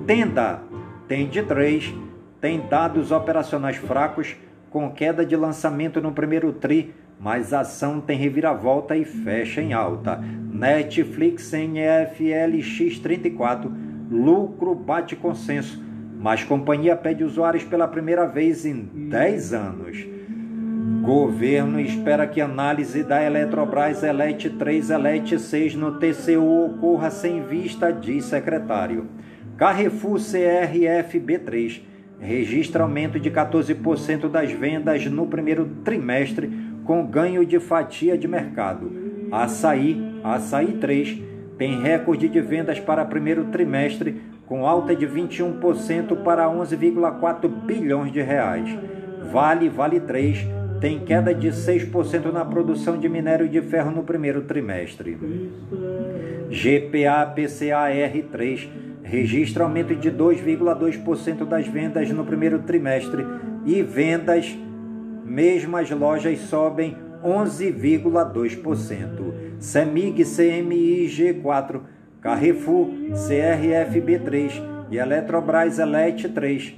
Tenda, Tende 3, tem dados operacionais fracos, com queda de lançamento no primeiro tri, mas a ação tem reviravolta e fecha em alta. Netflix NFLX34, lucro bate consenso, mas companhia pede usuários pela primeira vez em 10 anos. Governo espera que análise da Eletrobras ELET 3, ELET 6 no TCU ocorra sem vista, diz secretário. Carrefour CRFB3 registra aumento de 14% das vendas no primeiro trimestre, com ganho de fatia de mercado. Açaí 3 tem recorde de vendas para primeiro trimestre, com alta de 21% para 11,4 bilhões de reais. Vale 3 tem queda de 6% na produção de minério de ferro no primeiro trimestre. GPA-PCAR3 registra aumento de 2,2% das vendas no primeiro trimestre e vendas mesmas lojas sobem 11,2%. CEMIG-CMIG4, Carrefour, CRFB3 e Eletrobras ELET3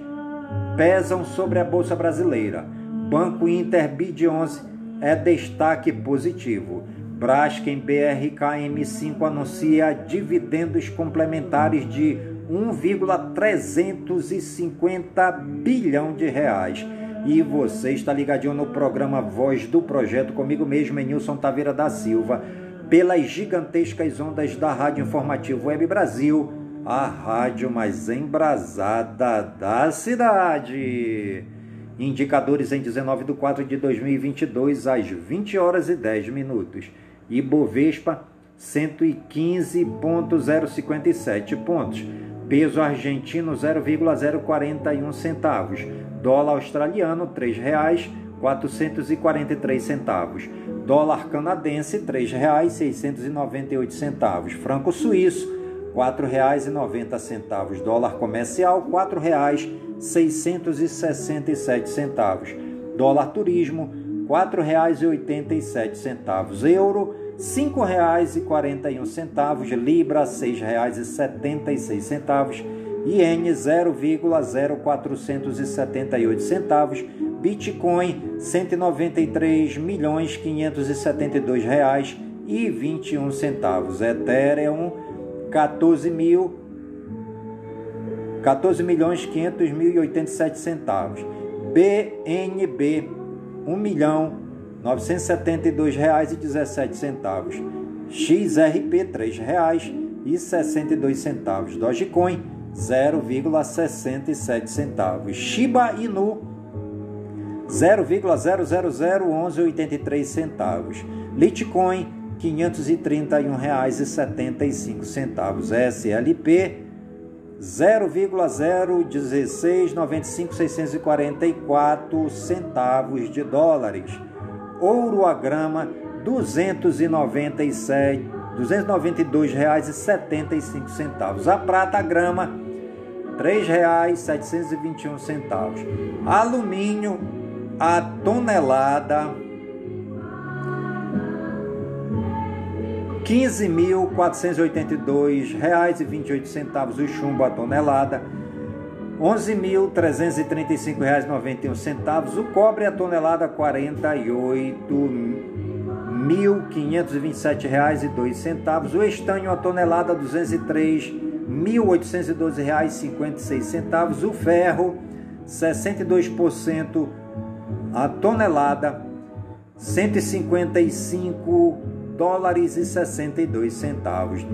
pesam sobre a Bolsa Brasileira. Banco Inter BID 11 é destaque positivo. Braskem BRKM5 anuncia dividendos complementares de 1,350 bilhão de reais. E você está ligadinho no programa Voz do Projeto, comigo mesmo, Nilson Taveira da Silva, pelas gigantescas ondas da Rádio Informativo Web Brasil, a rádio mais embrasada da cidade. Indicadores em 19 de 4 de 2022, às 20h10. Ibovespa, 115,057 pontos. Peso argentino, 0,041 centavos. Dólar australiano, R$3,443. Dólar canadense, R$3,698. Franco suíço, R$4,90. Dólar comercial, R$4,667. Dólar turismo, R$4,87. Euro, R$ 5,41, libra R$ 6,76, iene 0,0478, bitcoin R$ 193.572,21, ethereum 14.500.087 centavos, BNB R$ 1.972,17, XRP R$ 3,62, Dogecoin 0,67 centavos, Shiba Inu 0,00011,83 centavos, Litecoin R$ 531,75, SLP 0,01695644 centavos de dólares. Ouro a grama R$ 292,75. A prata a grama R$ 3,721. Alumínio a tonelada R$ 15.482,28, o chumbo a tonelada R$ 11.335,91, o cobre a tonelada R$ 48.527,02, o estanho a tonelada R$ 203.812,56, o ferro 62% a tonelada R$ 155,62,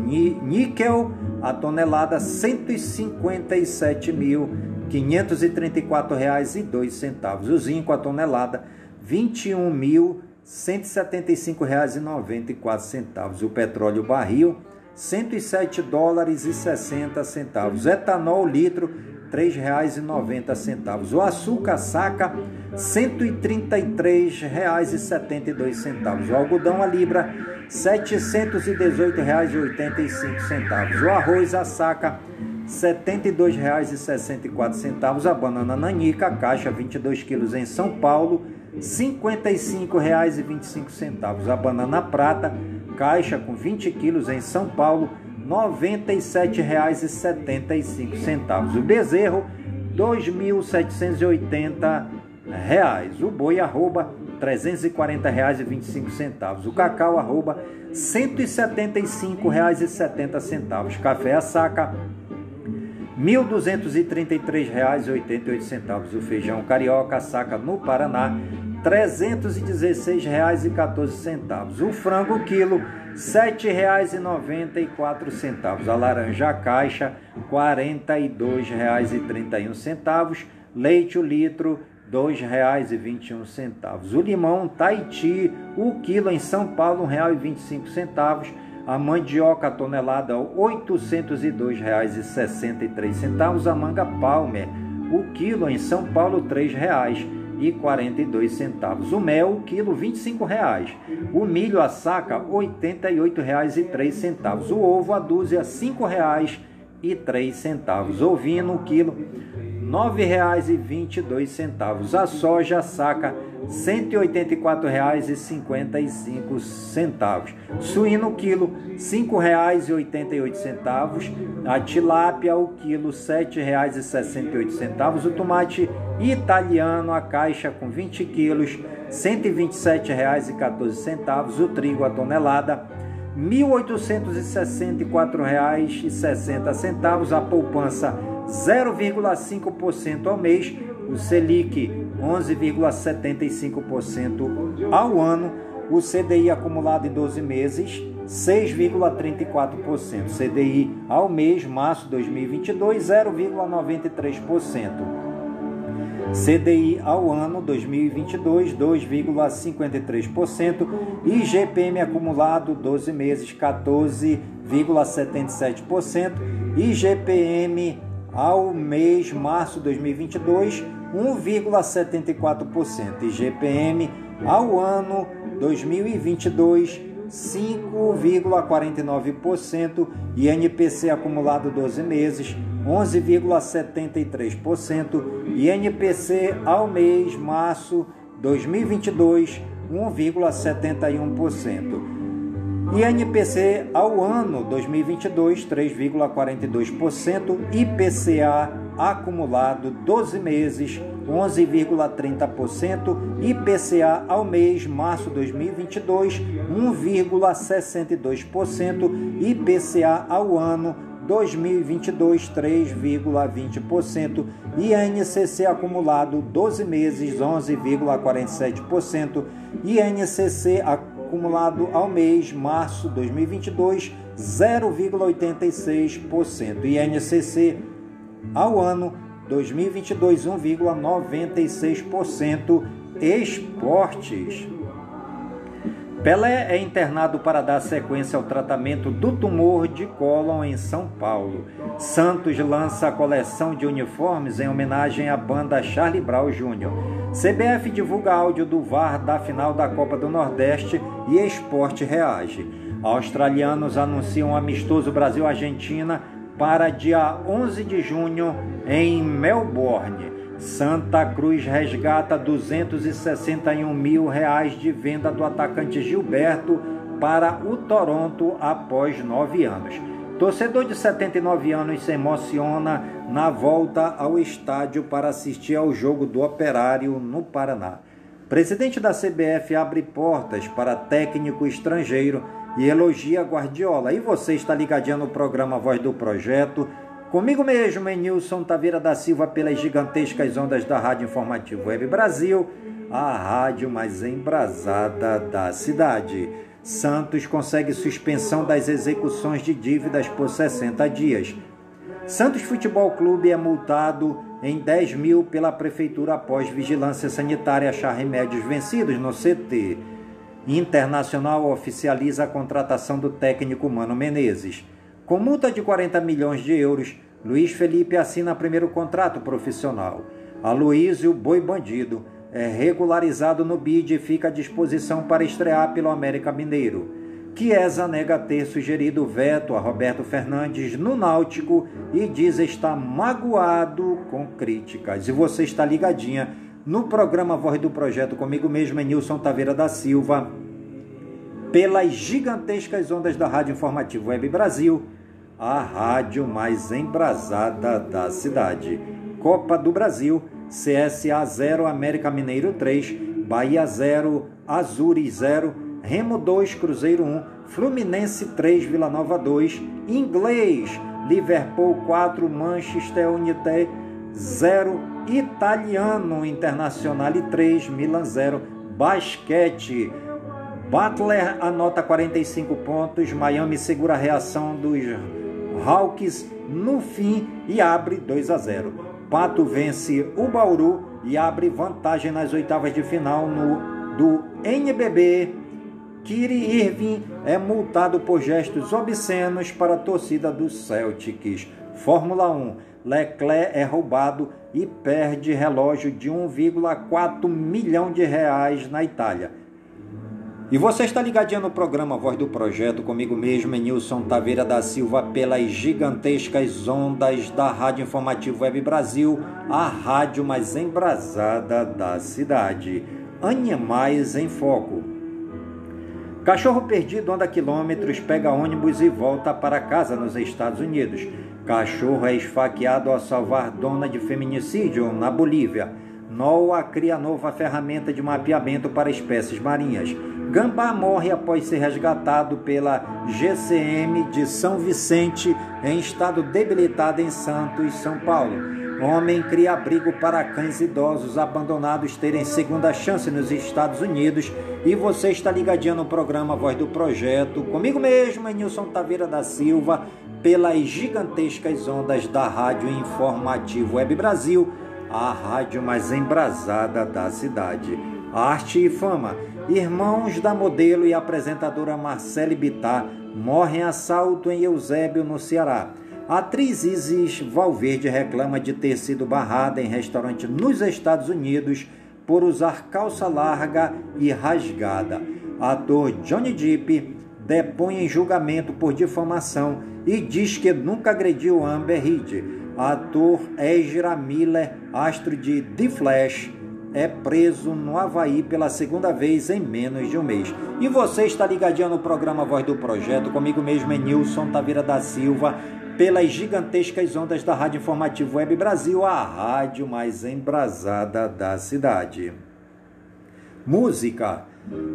níquel a tonelada R$ 157.534,02, o zinco a tonelada R$ 21.175,94, o petróleo barril R$ 107,60, etanol litro R$ 3,90, o açúcar saca R$ 133,72, o algodão a libra R$ 718,85, o arroz a saca R$ 72,64, a banana nanica caixa 22 quilos em São Paulo R$ 55,25, a banana prata caixa com 20 quilos em São Paulo R$ 97,75, o bezerro R$ 2.780, o boi arroba R$ 340,25, o cacau arroba R$ 175,70, café a saca R$ 1.233,88, o feijão carioca a saca no Paraná R$ 316,14, o frango quilo R$ 7,94, a laranja a caixa R$ 42,31, leite o litro R$ 2,21, o limão Tahiti o quilo em São Paulo R$ 1,25, a mandioca a tonelada R$ 802,63, a manga Palmer o quilo em São Paulo R$ 3,42, o mel o quilo R$ 25, o milho a saca R$ 88,03, o ovo a dúzia R$ 5,03, ovino o quilo R$ 9,22, a soja a saca R$ 184,55, suíno o quilo R$ 5,88, a tilápia o quilo R$ 7,68, o tomate italiano a caixa com 20 quilos R$ 127,14, o trigo a tonelada R$ 1.864,60, a poupança 0,5% ao mês, o Selic 11,75% ao ano, o CDI acumulado em 12 meses 6,34%, CDI ao mês março 2022 0,93%, CDI ao ano 2022 2,53% e IGPM acumulado 12 meses 14,77%, IGPM ao mês março 2022 1,74%, IGPM ao ano 2022 5,49%, INPC acumulado 12 meses 11,73%, INPC ao mês março 2022 1,71%. INPC ao ano 2022, 3,42%, IPCA acumulado 12 meses, 11,30%, IPCA ao mês, março 2022, 1,62%, IPCA ao ano 2022, 3,20%, INCC acumulado 12 meses, 11,47%, INCC acumulado ao mês, março 2022, 0,86%, INCC ao ano 2022, 1,96%, Esportes. Pelé é internado para dar sequência ao tratamento do tumor de cólon em São Paulo. Santos lança a coleção de uniformes em homenagem à banda Charlie Brown Jr. CBF divulga áudio do VAR da final da Copa do Nordeste e Esporte reage. Australianos anunciam um amistoso Brasil-Argentina para dia 11 de junho em Melbourne. Santa Cruz resgata R$261 mil de venda do atacante Gilberto para o Toronto após 9 anos. Torcedor de 79 anos se emociona na volta ao estádio para assistir ao jogo do Operário no Paraná. Presidente da CBF abre portas para técnico estrangeiro e elogia Guardiola. E você está ligadinho no programa Voz do Projeto. Comigo mesmo, Nilson Taveira da Silva, pelas gigantescas ondas da Rádio Informativo Web Brasil, a rádio mais embrasada da cidade. Santos consegue suspensão das execuções de dívidas por 60 dias. Santos Futebol Clube é multado em 10 mil pela Prefeitura após vigilância sanitária achar remédios vencidos no CT. Internacional oficializa a contratação do técnico Mano Menezes. Com multa de 40 milhões de euros, Luiz Felipe assina primeiro contrato profissional. Aloísio Boi Bandido é regularizado no BID e fica à disposição para estrear pelo América Mineiro. Chiesa nega ter sugerido veto a Roberto Fernandes no Náutico e diz estar magoado com críticas. E você está ligadinha no programa Voz do Projeto comigo mesmo, Nilson Taveira da Silva, pelas gigantescas ondas da Rádio Informativo Web Brasil, a rádio mais embrasada da cidade. Copa do Brasil, CSA 0, América Mineiro 3, Bahia 0, Azures 0, Remo 2, Cruzeiro 1, Fluminense 3, Vila Nova 2, Inglês, Liverpool 4, Manchester United 0, Italiano Internacional 3, Milan 0, Basquete. Butler anota 45 pontos, Miami segura a reação dos Hawks no fim e abre 2-0. Pato vence o Bauru e abre vantagem nas oitavas de final do NBB. Kyrie Irving é multado por gestos obscenos para a torcida dos Celtics. Fórmula 1. Leclerc é roubado e perde relógio de R$1,4 milhão na Itália. E você está ligadinho no programa Voz do Projeto, comigo mesmo, Nilson Taveira da Silva, pelas gigantescas ondas da Rádio Informativo Web Brasil, a rádio mais embrasada da cidade. Animais em Foco. Cachorro perdido anda quilômetros, pega ônibus e volta para casa nos Estados Unidos. Cachorro é esfaqueado ao salvar dona de feminicídio na Bolívia. NOAA cria nova ferramenta de mapeamento para espécies marinhas. Gambá morre após ser resgatado pela GCM de São Vicente, em estado debilitado em Santos, São Paulo. Homem cria abrigo para cães idosos abandonados terem segunda chance nos Estados Unidos. E você está ligadinho no programa Voz do Projeto, comigo mesmo, Nilson Taveira da Silva, pelas gigantescas ondas da Rádio Informativo Web Brasil, a rádio mais embrasada da cidade. Arte e fama. Irmãos da modelo e apresentadora Marcele Bittar morrem em assalto em Eusébio, no Ceará. A atriz Isis Valverde reclama de ter sido barrada em restaurante nos Estados Unidos por usar calça larga e rasgada. Ator Johnny Depp depõe em julgamento por difamação e diz que nunca agrediu Amber Heard. Ator Ezra Miller, astro de The Flash, é preso no Havaí pela segunda vez em menos de um mês. E você está ligadinho no programa Voz do Projeto, comigo mesmo é Nilson Taveira da Silva, pelas gigantescas ondas da Rádio Informativo Web Brasil, a rádio mais embrasada da cidade. Música.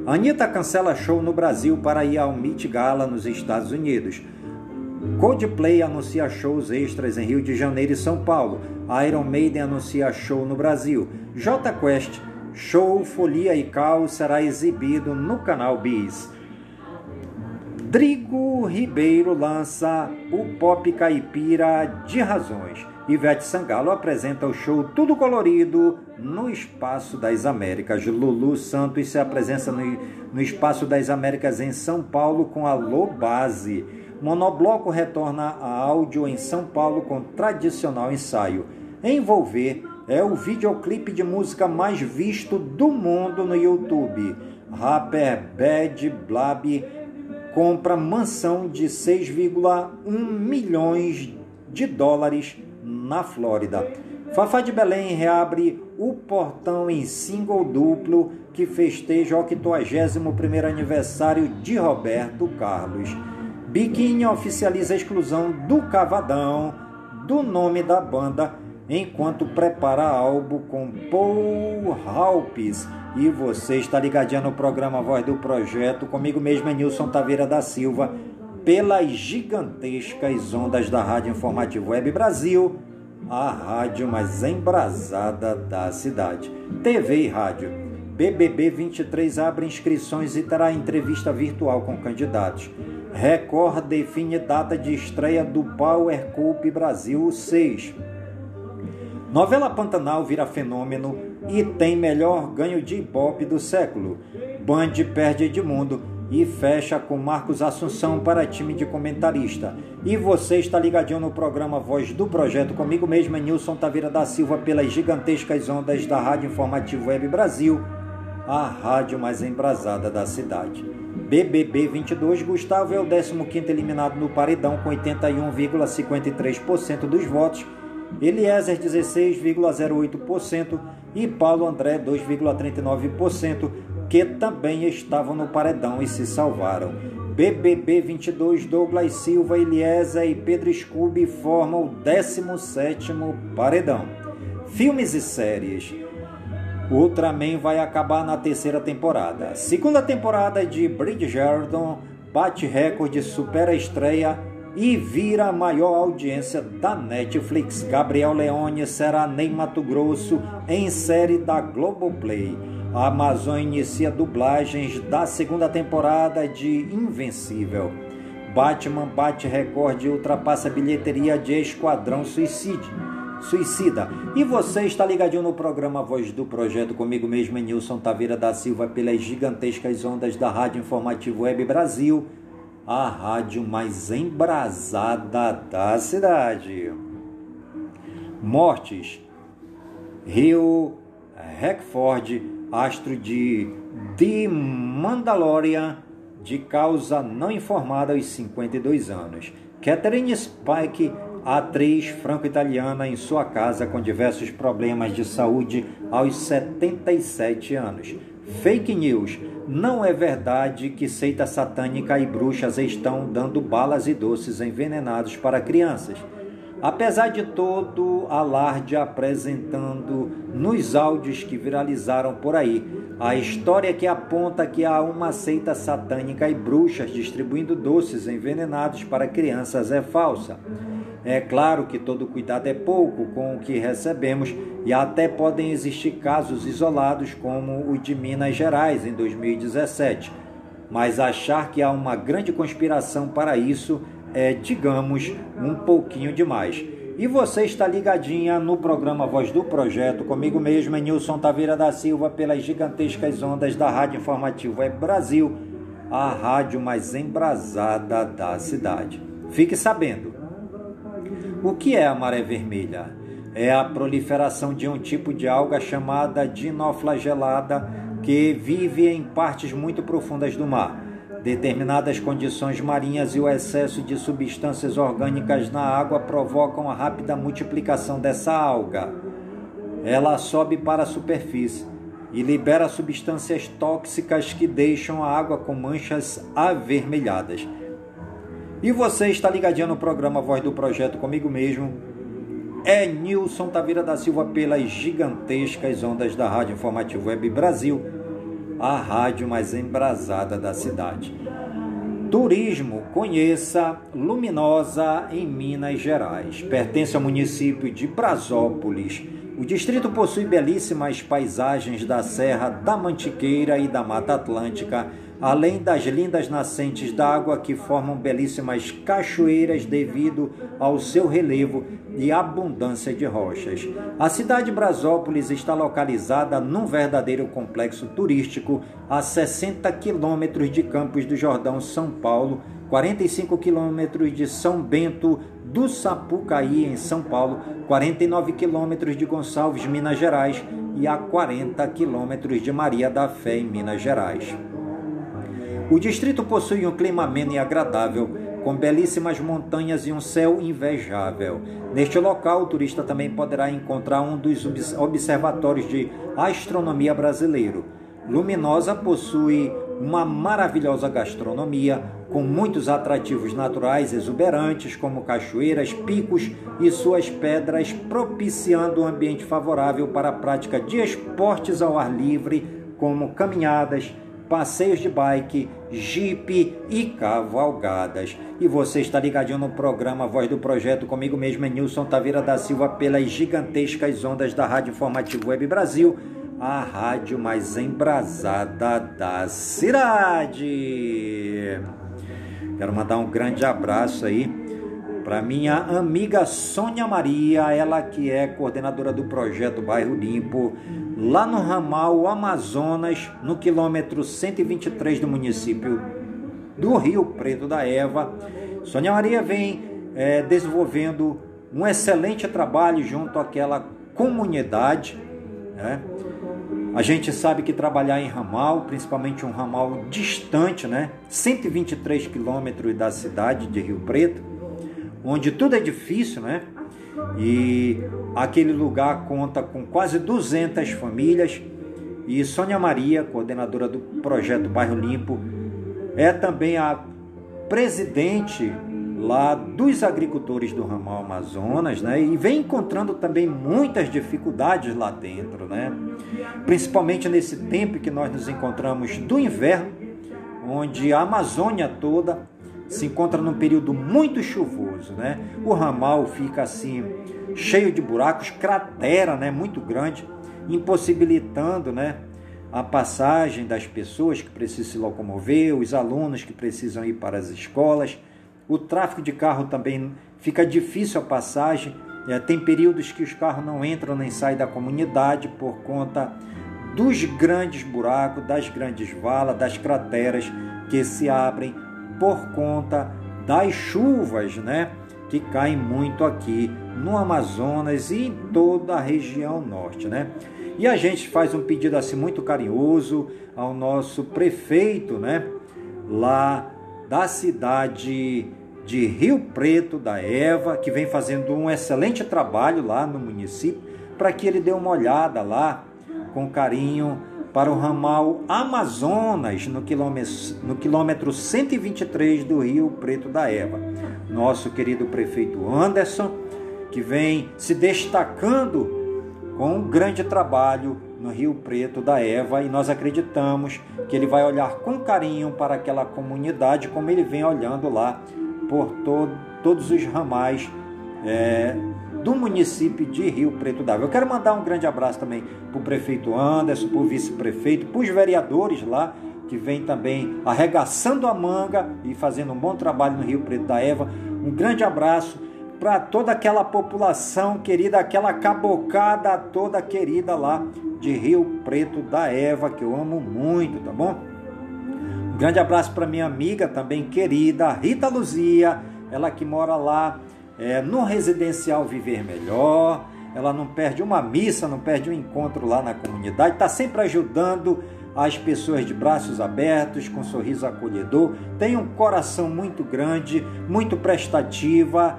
Anitta cancela show no Brasil para ir ao Met Gala nos Estados Unidos. Coldplay anuncia shows extras em Rio de Janeiro e São Paulo. Iron Maiden anuncia show no Brasil. Jota Quest, show Folia e Caos será exibido no canal Bis. Drigo Ribeiro lança o pop caipira De Razões. Ivete Sangalo apresenta o show Tudo Colorido no Espaço das Américas. Lulu Santos se apresenta no Espaço das Américas em São Paulo com a Lobase. Monobloco retorna a áudio em São Paulo com tradicional ensaio. Envolver é o videoclipe de música mais visto do mundo no YouTube. Rapper Bad Blab compra mansão de 6,1 milhões de dólares na Flórida. Fafá de Belém reabre o portão em single duplo que festeja o 81º aniversário de Roberto Carlos. Biquinho oficializa a exclusão do Cavadão do nome da banda enquanto prepara álbum com Paul Halpis. E você está ligadinha no programa Voz do Projeto, comigo mesmo é Nilson Taveira da Silva, pelas gigantescas ondas da Rádio Informativo Web Brasil, a rádio mais embrasada da cidade. TV e rádio. BBB 23 abre inscrições e terá entrevista virtual com candidatos. Record define data de estreia do Power Cup Brasil 6. Novela Pantanal vira fenômeno e tem melhor ganho de ibope do século. Band perde Edmundo e fecha com Marcos Assunção para time de comentarista. E você está ligadinho no programa Voz do Projeto, comigo mesmo é Nilson Taveira da Silva, pelas gigantescas ondas da Rádio Informativo Web Brasil, a rádio mais embrasada da cidade. BBB 22, Gustavo é o 15º eliminado no paredão com 81,53% dos votos, Eliezer 16,08% e Paulo André 2,39%, que também estavam no paredão e se salvaram. BBB 22, Douglas Silva, Eliezer e Pedro Scooby formam o 17º paredão. Filmes e séries. Ultraman vai acabar na 3ª temporada. 2ª temporada de Bridgerton bate recorde, supera a estreia e vira a maior audiência da Netflix. Gabriel Leone será Ney Matogrosso em série da Globoplay. A Amazon inicia dublagens da 2ª temporada de Invencível. Batman bate recorde e ultrapassa a bilheteria de Esquadrão Suicida. E você está ligadinho no programa Voz do Projeto, comigo mesmo é Nilson Taveira da Silva, pelas gigantescas ondas da Rádio Informativo Web Brasil, a rádio mais embrasada da cidade. Mortes. Rio Hackford, astro de The Mandalorian, de causa não informada aos 52 anos. Catherine Spike, atriz franco-italiana em sua casa com diversos problemas de saúde aos 77 anos. Fake news. Não é verdade que seita satânica e bruxas estão dando balas e doces envenenados para crianças. Apesar de todo alarde apresentando nos áudios que viralizaram por aí, a história que aponta que há uma seita satânica e bruxas distribuindo doces envenenados para crianças é falsa. É claro que todo cuidado é pouco com o que recebemos e até podem existir casos isolados como o de Minas Gerais em 2017, mas achar que há uma grande conspiração para isso é, digamos, um pouquinho demais. E você está ligadinha no programa Voz do Projeto, comigo mesmo é Nilson Taveira da Silva, pelas gigantescas ondas da Rádio Informativo Web Brasil, a rádio mais embrasada da cidade. Fique sabendo. O que é a maré vermelha? É a proliferação de um tipo de alga chamada dinoflagelada que vive em partes muito profundas do mar. Determinadas condições marinhas e o excesso de substâncias orgânicas na água provocam a rápida multiplicação dessa alga. ela sobe para a superfície e libera substâncias tóxicas que deixam a água com manchas avermelhadas. E você está ligadinho no programa Voz do Projeto comigo mesmo, é Nilson Taveira da Silva, pelas gigantescas ondas da Rádio Informativo Web Brasil, a rádio mais embrasada da cidade. Turismo, conheça Luminosa, em Minas Gerais. Pertence ao município de Brazópolis. O distrito possui belíssimas paisagens da Serra da Mantiqueira e da Mata Atlântica, além das lindas nascentes d'água que formam belíssimas cachoeiras devido ao seu relevo e abundância de rochas. A cidade de Brazópolis está localizada num verdadeiro complexo turístico a 60 quilômetros de Campos do Jordão, São Paulo, 45 quilômetros de São Bento do Sapucaí, em São Paulo, 49 quilômetros de Gonçalves, Minas Gerais, e a 40 quilômetros de Maria da Fé, em Minas Gerais. O distrito possui um clima ameno e agradável, com belíssimas montanhas e um céu invejável. Neste local, o turista também poderá encontrar um dos observatórios de astronomia brasileiro. Luminosa possui uma maravilhosa gastronomia, com muitos atrativos naturais exuberantes, como cachoeiras, picos e suas pedras, propiciando um ambiente favorável para a prática de esportes ao ar livre, como caminhadas, passeios de bike, jipe e cavalgadas. E você está ligadinho no programa Voz do Projeto comigo mesmo, é Nilson Taveira da Silva, pelas gigantescas ondas da Rádio Informativo Web Brasil, a rádio mais embrasada da cidade. Quero mandar um grande abraço aí para minha amiga Sônia Maria, ela que é coordenadora do Projeto Bairro Limpo, lá no ramal Amazonas, no quilômetro 123 do município do Rio Preto da Eva. Sônia Maria vem desenvolvendo um excelente trabalho junto àquela comunidade, né? A gente sabe que trabalhar em ramal, principalmente um ramal distante, né, 123 quilômetros da cidade de Rio Preto, onde tudo é difícil, né? E aquele lugar conta com quase 200 famílias. E Sônia Maria, coordenadora do Projeto Bairro Limpo, é também a presidente lá dos agricultores do ramal Amazonas, né? E vem encontrando também muitas dificuldades lá dentro, né? Principalmente nesse tempo que nós nos encontramos do inverno, onde a Amazônia toda se encontra num período muito chuvoso, né? O ramal fica assim cheio de buracos, cratera, né, muito grande, impossibilitando, né, a passagem das pessoas que precisam se locomover, os alunos que precisam ir para as escolas. O tráfego de carro também fica difícil a passagem. Tem períodos que os carros não entram nem saem da comunidade por conta dos grandes buracos, das grandes valas, das crateras que se abrem por conta das chuvas, né, que caem muito aqui no Amazonas e em toda a região norte, né? E a gente faz um pedido assim muito carinhoso ao nosso prefeito, né, lá da cidade de Rio Preto da Eva, que vem fazendo um excelente trabalho lá no município, para que ele dê uma olhada lá com carinho para o ramal Amazonas, no quilômetro 123 do Rio Preto da Eva. Nosso querido prefeito Anderson, que vem se destacando com um grande trabalho no Rio Preto da Eva, e nós acreditamos que ele vai olhar com carinho para aquela comunidade, como ele vem olhando lá por todos os ramais do município de Rio Preto da Eva. Eu quero mandar um grande abraço também para o prefeito Anderson, para o vice-prefeito, para os vereadores lá, que vem também arregaçando a manga e fazendo um bom trabalho no Rio Preto da Eva. Um grande abraço para toda aquela população querida, aquela cabocada toda querida lá de Rio Preto da Eva, que eu amo muito, tá bom? Um grande abraço para minha amiga também querida, Rita Luzia, ela que mora lá no Residencial Viver Melhor. Ela não perde uma missa, não perde um encontro lá na comunidade, está sempre ajudando as pessoas de braços abertos, com um sorriso acolhedor, tem um coração muito grande, muito prestativa.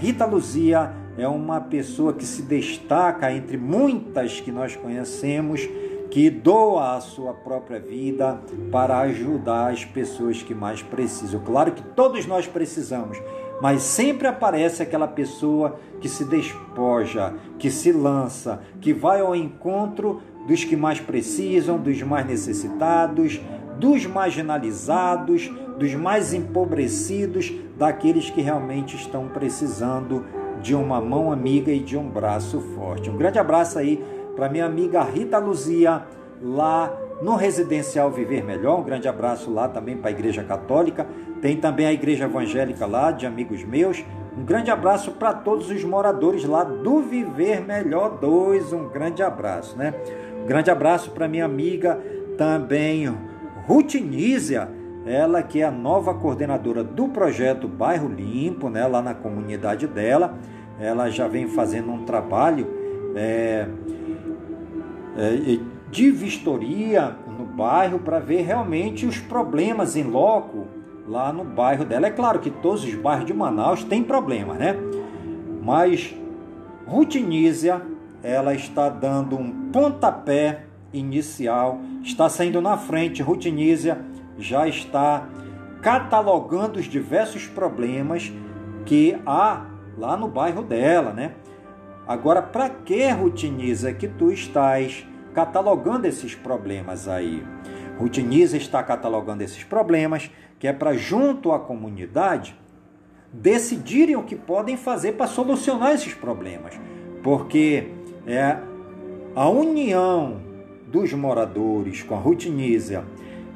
Rita Luzia é uma pessoa que se destaca entre muitas que nós conhecemos, que doa a sua própria vida para ajudar as pessoas que mais precisam. Claro que todos nós precisamos, mas sempre aparece aquela pessoa que se despoja, que se lança, que vai ao encontro dos que mais precisam, dos mais necessitados, dos marginalizados, dos mais empobrecidos, daqueles que realmente estão precisando de uma mão amiga e de um braço forte. Um grande abraço aí para minha amiga Rita Luzia, lá no Residencial Viver Melhor. Um grande abraço lá também para a Igreja Católica. Tem também a Igreja Evangélica lá, de amigos meus. Um grande abraço para todos os moradores lá do Viver Melhor 2. Um grande abraço, né? Um grande abraço para minha amiga também, Ruth Nízia, ela que é a nova coordenadora do Projeto Bairro Limpo, né? Lá na comunidade dela. Ela já vem fazendo um trabalho de vistoria no bairro para ver realmente os problemas em loco lá no bairro dela. É claro que todos os bairros de Manaus têm problema, né? Mas Ruth Nízia, ela está dando um pontapé inicial, está saindo na frente. Ruth Nízia já está catalogando os diversos problemas que há lá no bairro dela, né? Agora, para que, Ruth Nízia, que tu estás catalogando esses problemas aí? Ruth Nízia está catalogando esses problemas, que é para, junto à comunidade, decidirem o que podem fazer para solucionar esses problemas. Porque é a união dos moradores com a Ruth Nízia,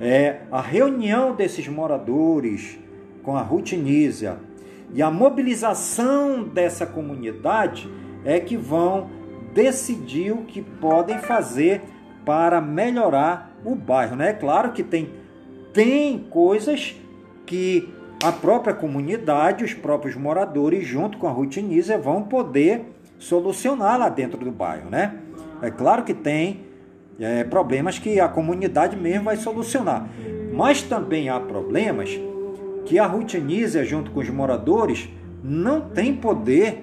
é a reunião desses moradores com a Ruth Nízia e a mobilização dessa comunidade é que vão decidir o que podem fazer para melhorar o bairro, né? É claro que tem coisas que a própria comunidade, os próprios moradores, junto com a Ruth Nízia, vão poder solucionar lá dentro do bairro, né? É claro que tem problemas que a comunidade mesmo vai solucionar, mas também há problemas que a Ruth Nízia, junto com os moradores, não tem poder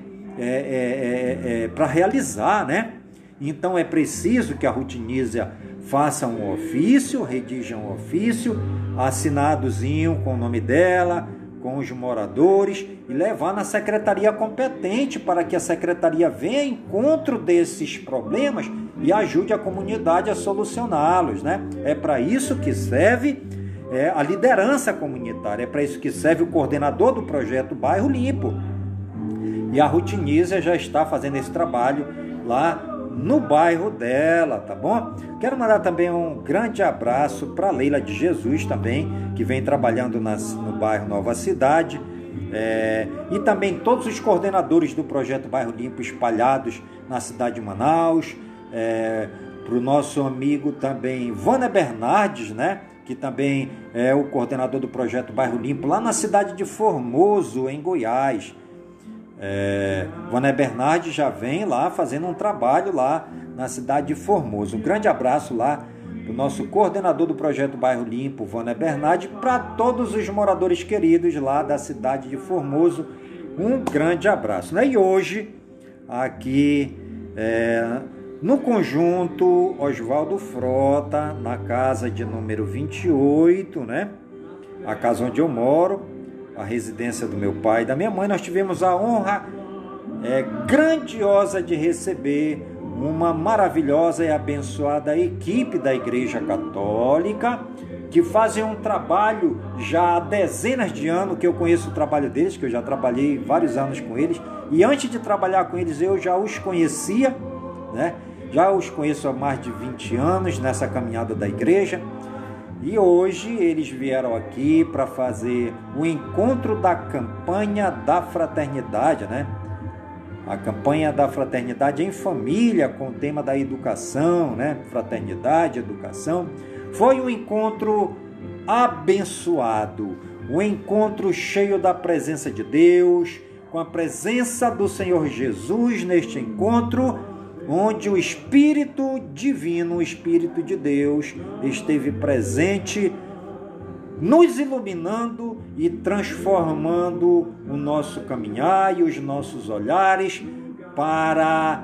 para realizar, né? Então é preciso que a Ruth Nízia faça um ofício, redija um ofício assinadozinho com o nome dela, com os moradores, e levar na secretaria competente para que a secretaria venha ao encontro desses problemas e ajude a comunidade a solucioná-los, né? É para isso que serve a liderança comunitária, é para isso que serve o coordenador do projeto Bairro Limpo. E a Ruth Nízia já está fazendo esse trabalho lá no bairro dela, tá bom? Quero mandar também um grande abraço para Leila de Jesus também, que vem trabalhando no bairro Nova Cidade, e também todos os coordenadores do projeto Bairro Limpo espalhados na cidade de Manaus, para o nosso amigo também Vânia Bernardes, né? Que também é o coordenador do projeto Bairro Limpo lá na cidade de Formoso, em Goiás. Vânia Bernardes já vem lá fazendo um trabalho lá na cidade de Formoso. Um grande abraço lá do nosso coordenador do projeto Bairro Limpo, Vânia Bernardes, para todos os moradores queridos lá da cidade de Formoso. Um grande abraço, né? E hoje, aqui no conjunto Oswaldo Frota, na casa de número 28, né? A casa onde eu moro, a residência do meu pai e da minha mãe, nós tivemos a honra grandiosa de receber uma maravilhosa e abençoada equipe da Igreja Católica, que fazem um trabalho já há dezenas de anos, que eu conheço o trabalho deles, que eu já trabalhei vários anos com eles, e antes de trabalhar com eles eu já os conhecia, né? Já os conheço há mais de 20 anos nessa caminhada da igreja. E hoje eles vieram aqui para fazer o encontro da campanha da fraternidade, né? A campanha da fraternidade em família, com o tema da educação, né? Fraternidade, educação. Foi um encontro abençoado, um encontro cheio da presença de Deus, com a presença do Senhor Jesus neste encontro, onde o Espírito Divino, o Espírito de Deus, esteve presente, nos iluminando e transformando o nosso caminhar e os nossos olhares para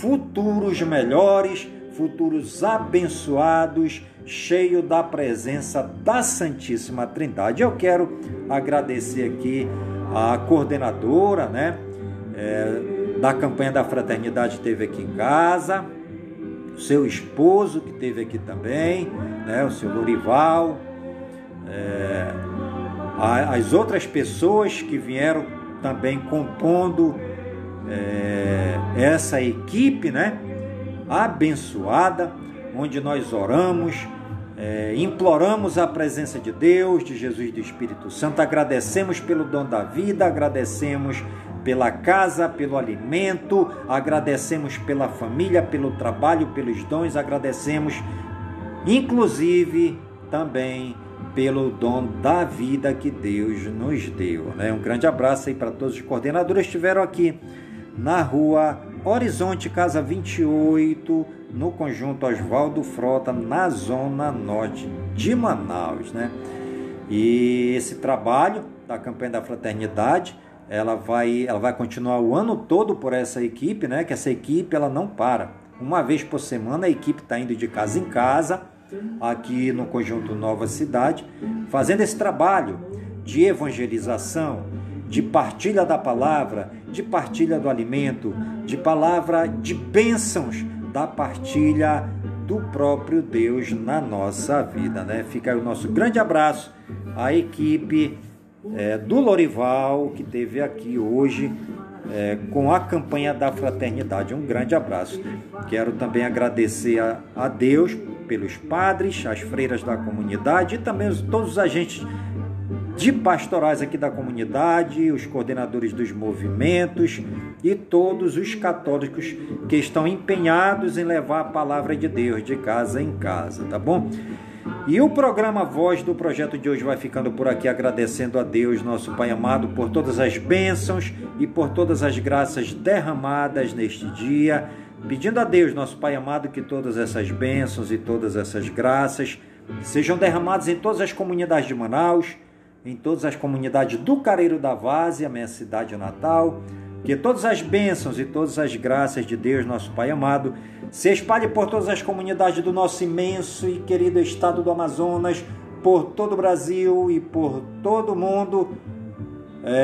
futuros melhores, futuros abençoados, cheio da presença da Santíssima Trindade. Eu quero agradecer aqui a coordenadora, né, da campanha da Fraternidade, que esteve aqui em casa, o seu esposo, que esteve aqui também, né, o seu Lourival, as outras pessoas que vieram também compondo essa equipe, né, abençoada, onde nós oramos, imploramos a presença de Deus, de Jesus e do Espírito Santo, agradecemos pelo dom da vida, agradecemos pela casa, pelo alimento, agradecemos pela família, pelo trabalho, pelos dons, agradecemos inclusive também pelo dom da vida que Deus nos deu, né? Um grande abraço aí para todos os coordenadores que estiveram aqui na rua Horizonte, casa 28, no conjunto Oswaldo Frota, na zona norte de Manaus, né? E esse trabalho da campanha da Fraternidade, ela vai continuar o ano todo por essa equipe, né? Que essa equipe, ela não para. Uma vez por semana a equipe está indo de casa em casa, aqui no conjunto Nova Cidade, fazendo esse trabalho de evangelização, de partilha da palavra, de partilha do alimento, de palavra de bênçãos, da partilha do próprio Deus na nossa vida, né? Fica aí o nosso grande abraço à equipe do Lourival, que esteve aqui hoje com a campanha da Fraternidade. Um grande abraço. Quero também agradecer a Deus pelos padres, as freiras da comunidade e também todos os agentes de pastorais aqui da comunidade, os coordenadores dos movimentos e todos os católicos que estão empenhados em levar a palavra de Deus de casa em casa, tá bom? E o programa Voz do Projeto de hoje vai ficando por aqui, agradecendo a Deus, nosso Pai amado, por todas as bênçãos e por todas as graças derramadas neste dia, pedindo a Deus, nosso Pai amado, que todas essas bênçãos e todas essas graças sejam derramadas em todas as comunidades de Manaus, em todas as comunidades do Careiro da Vaz, a minha cidade natal, que todas as bênçãos e todas as graças de Deus, nosso Pai amado, se espalhe por todas as comunidades do nosso imenso e querido estado do Amazonas, por todo o Brasil e por todo o mundo.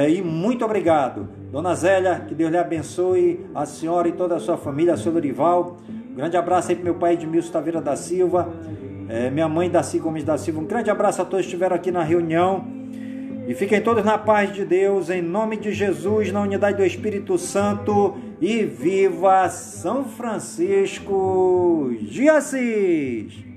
E muito obrigado, Dona Zélia, que Deus lhe abençoe, a senhora e toda a sua família, a senhora Lourival. Um grande abraço aí para meu pai, Nilson Taveira da Silva, minha mãe, Daci Gomes da Silva. Um grande abraço a todos que estiveram aqui na reunião. E fiquem todos na paz de Deus, em nome de Jesus, na unidade do Espírito Santo. E viva São Francisco de Assis!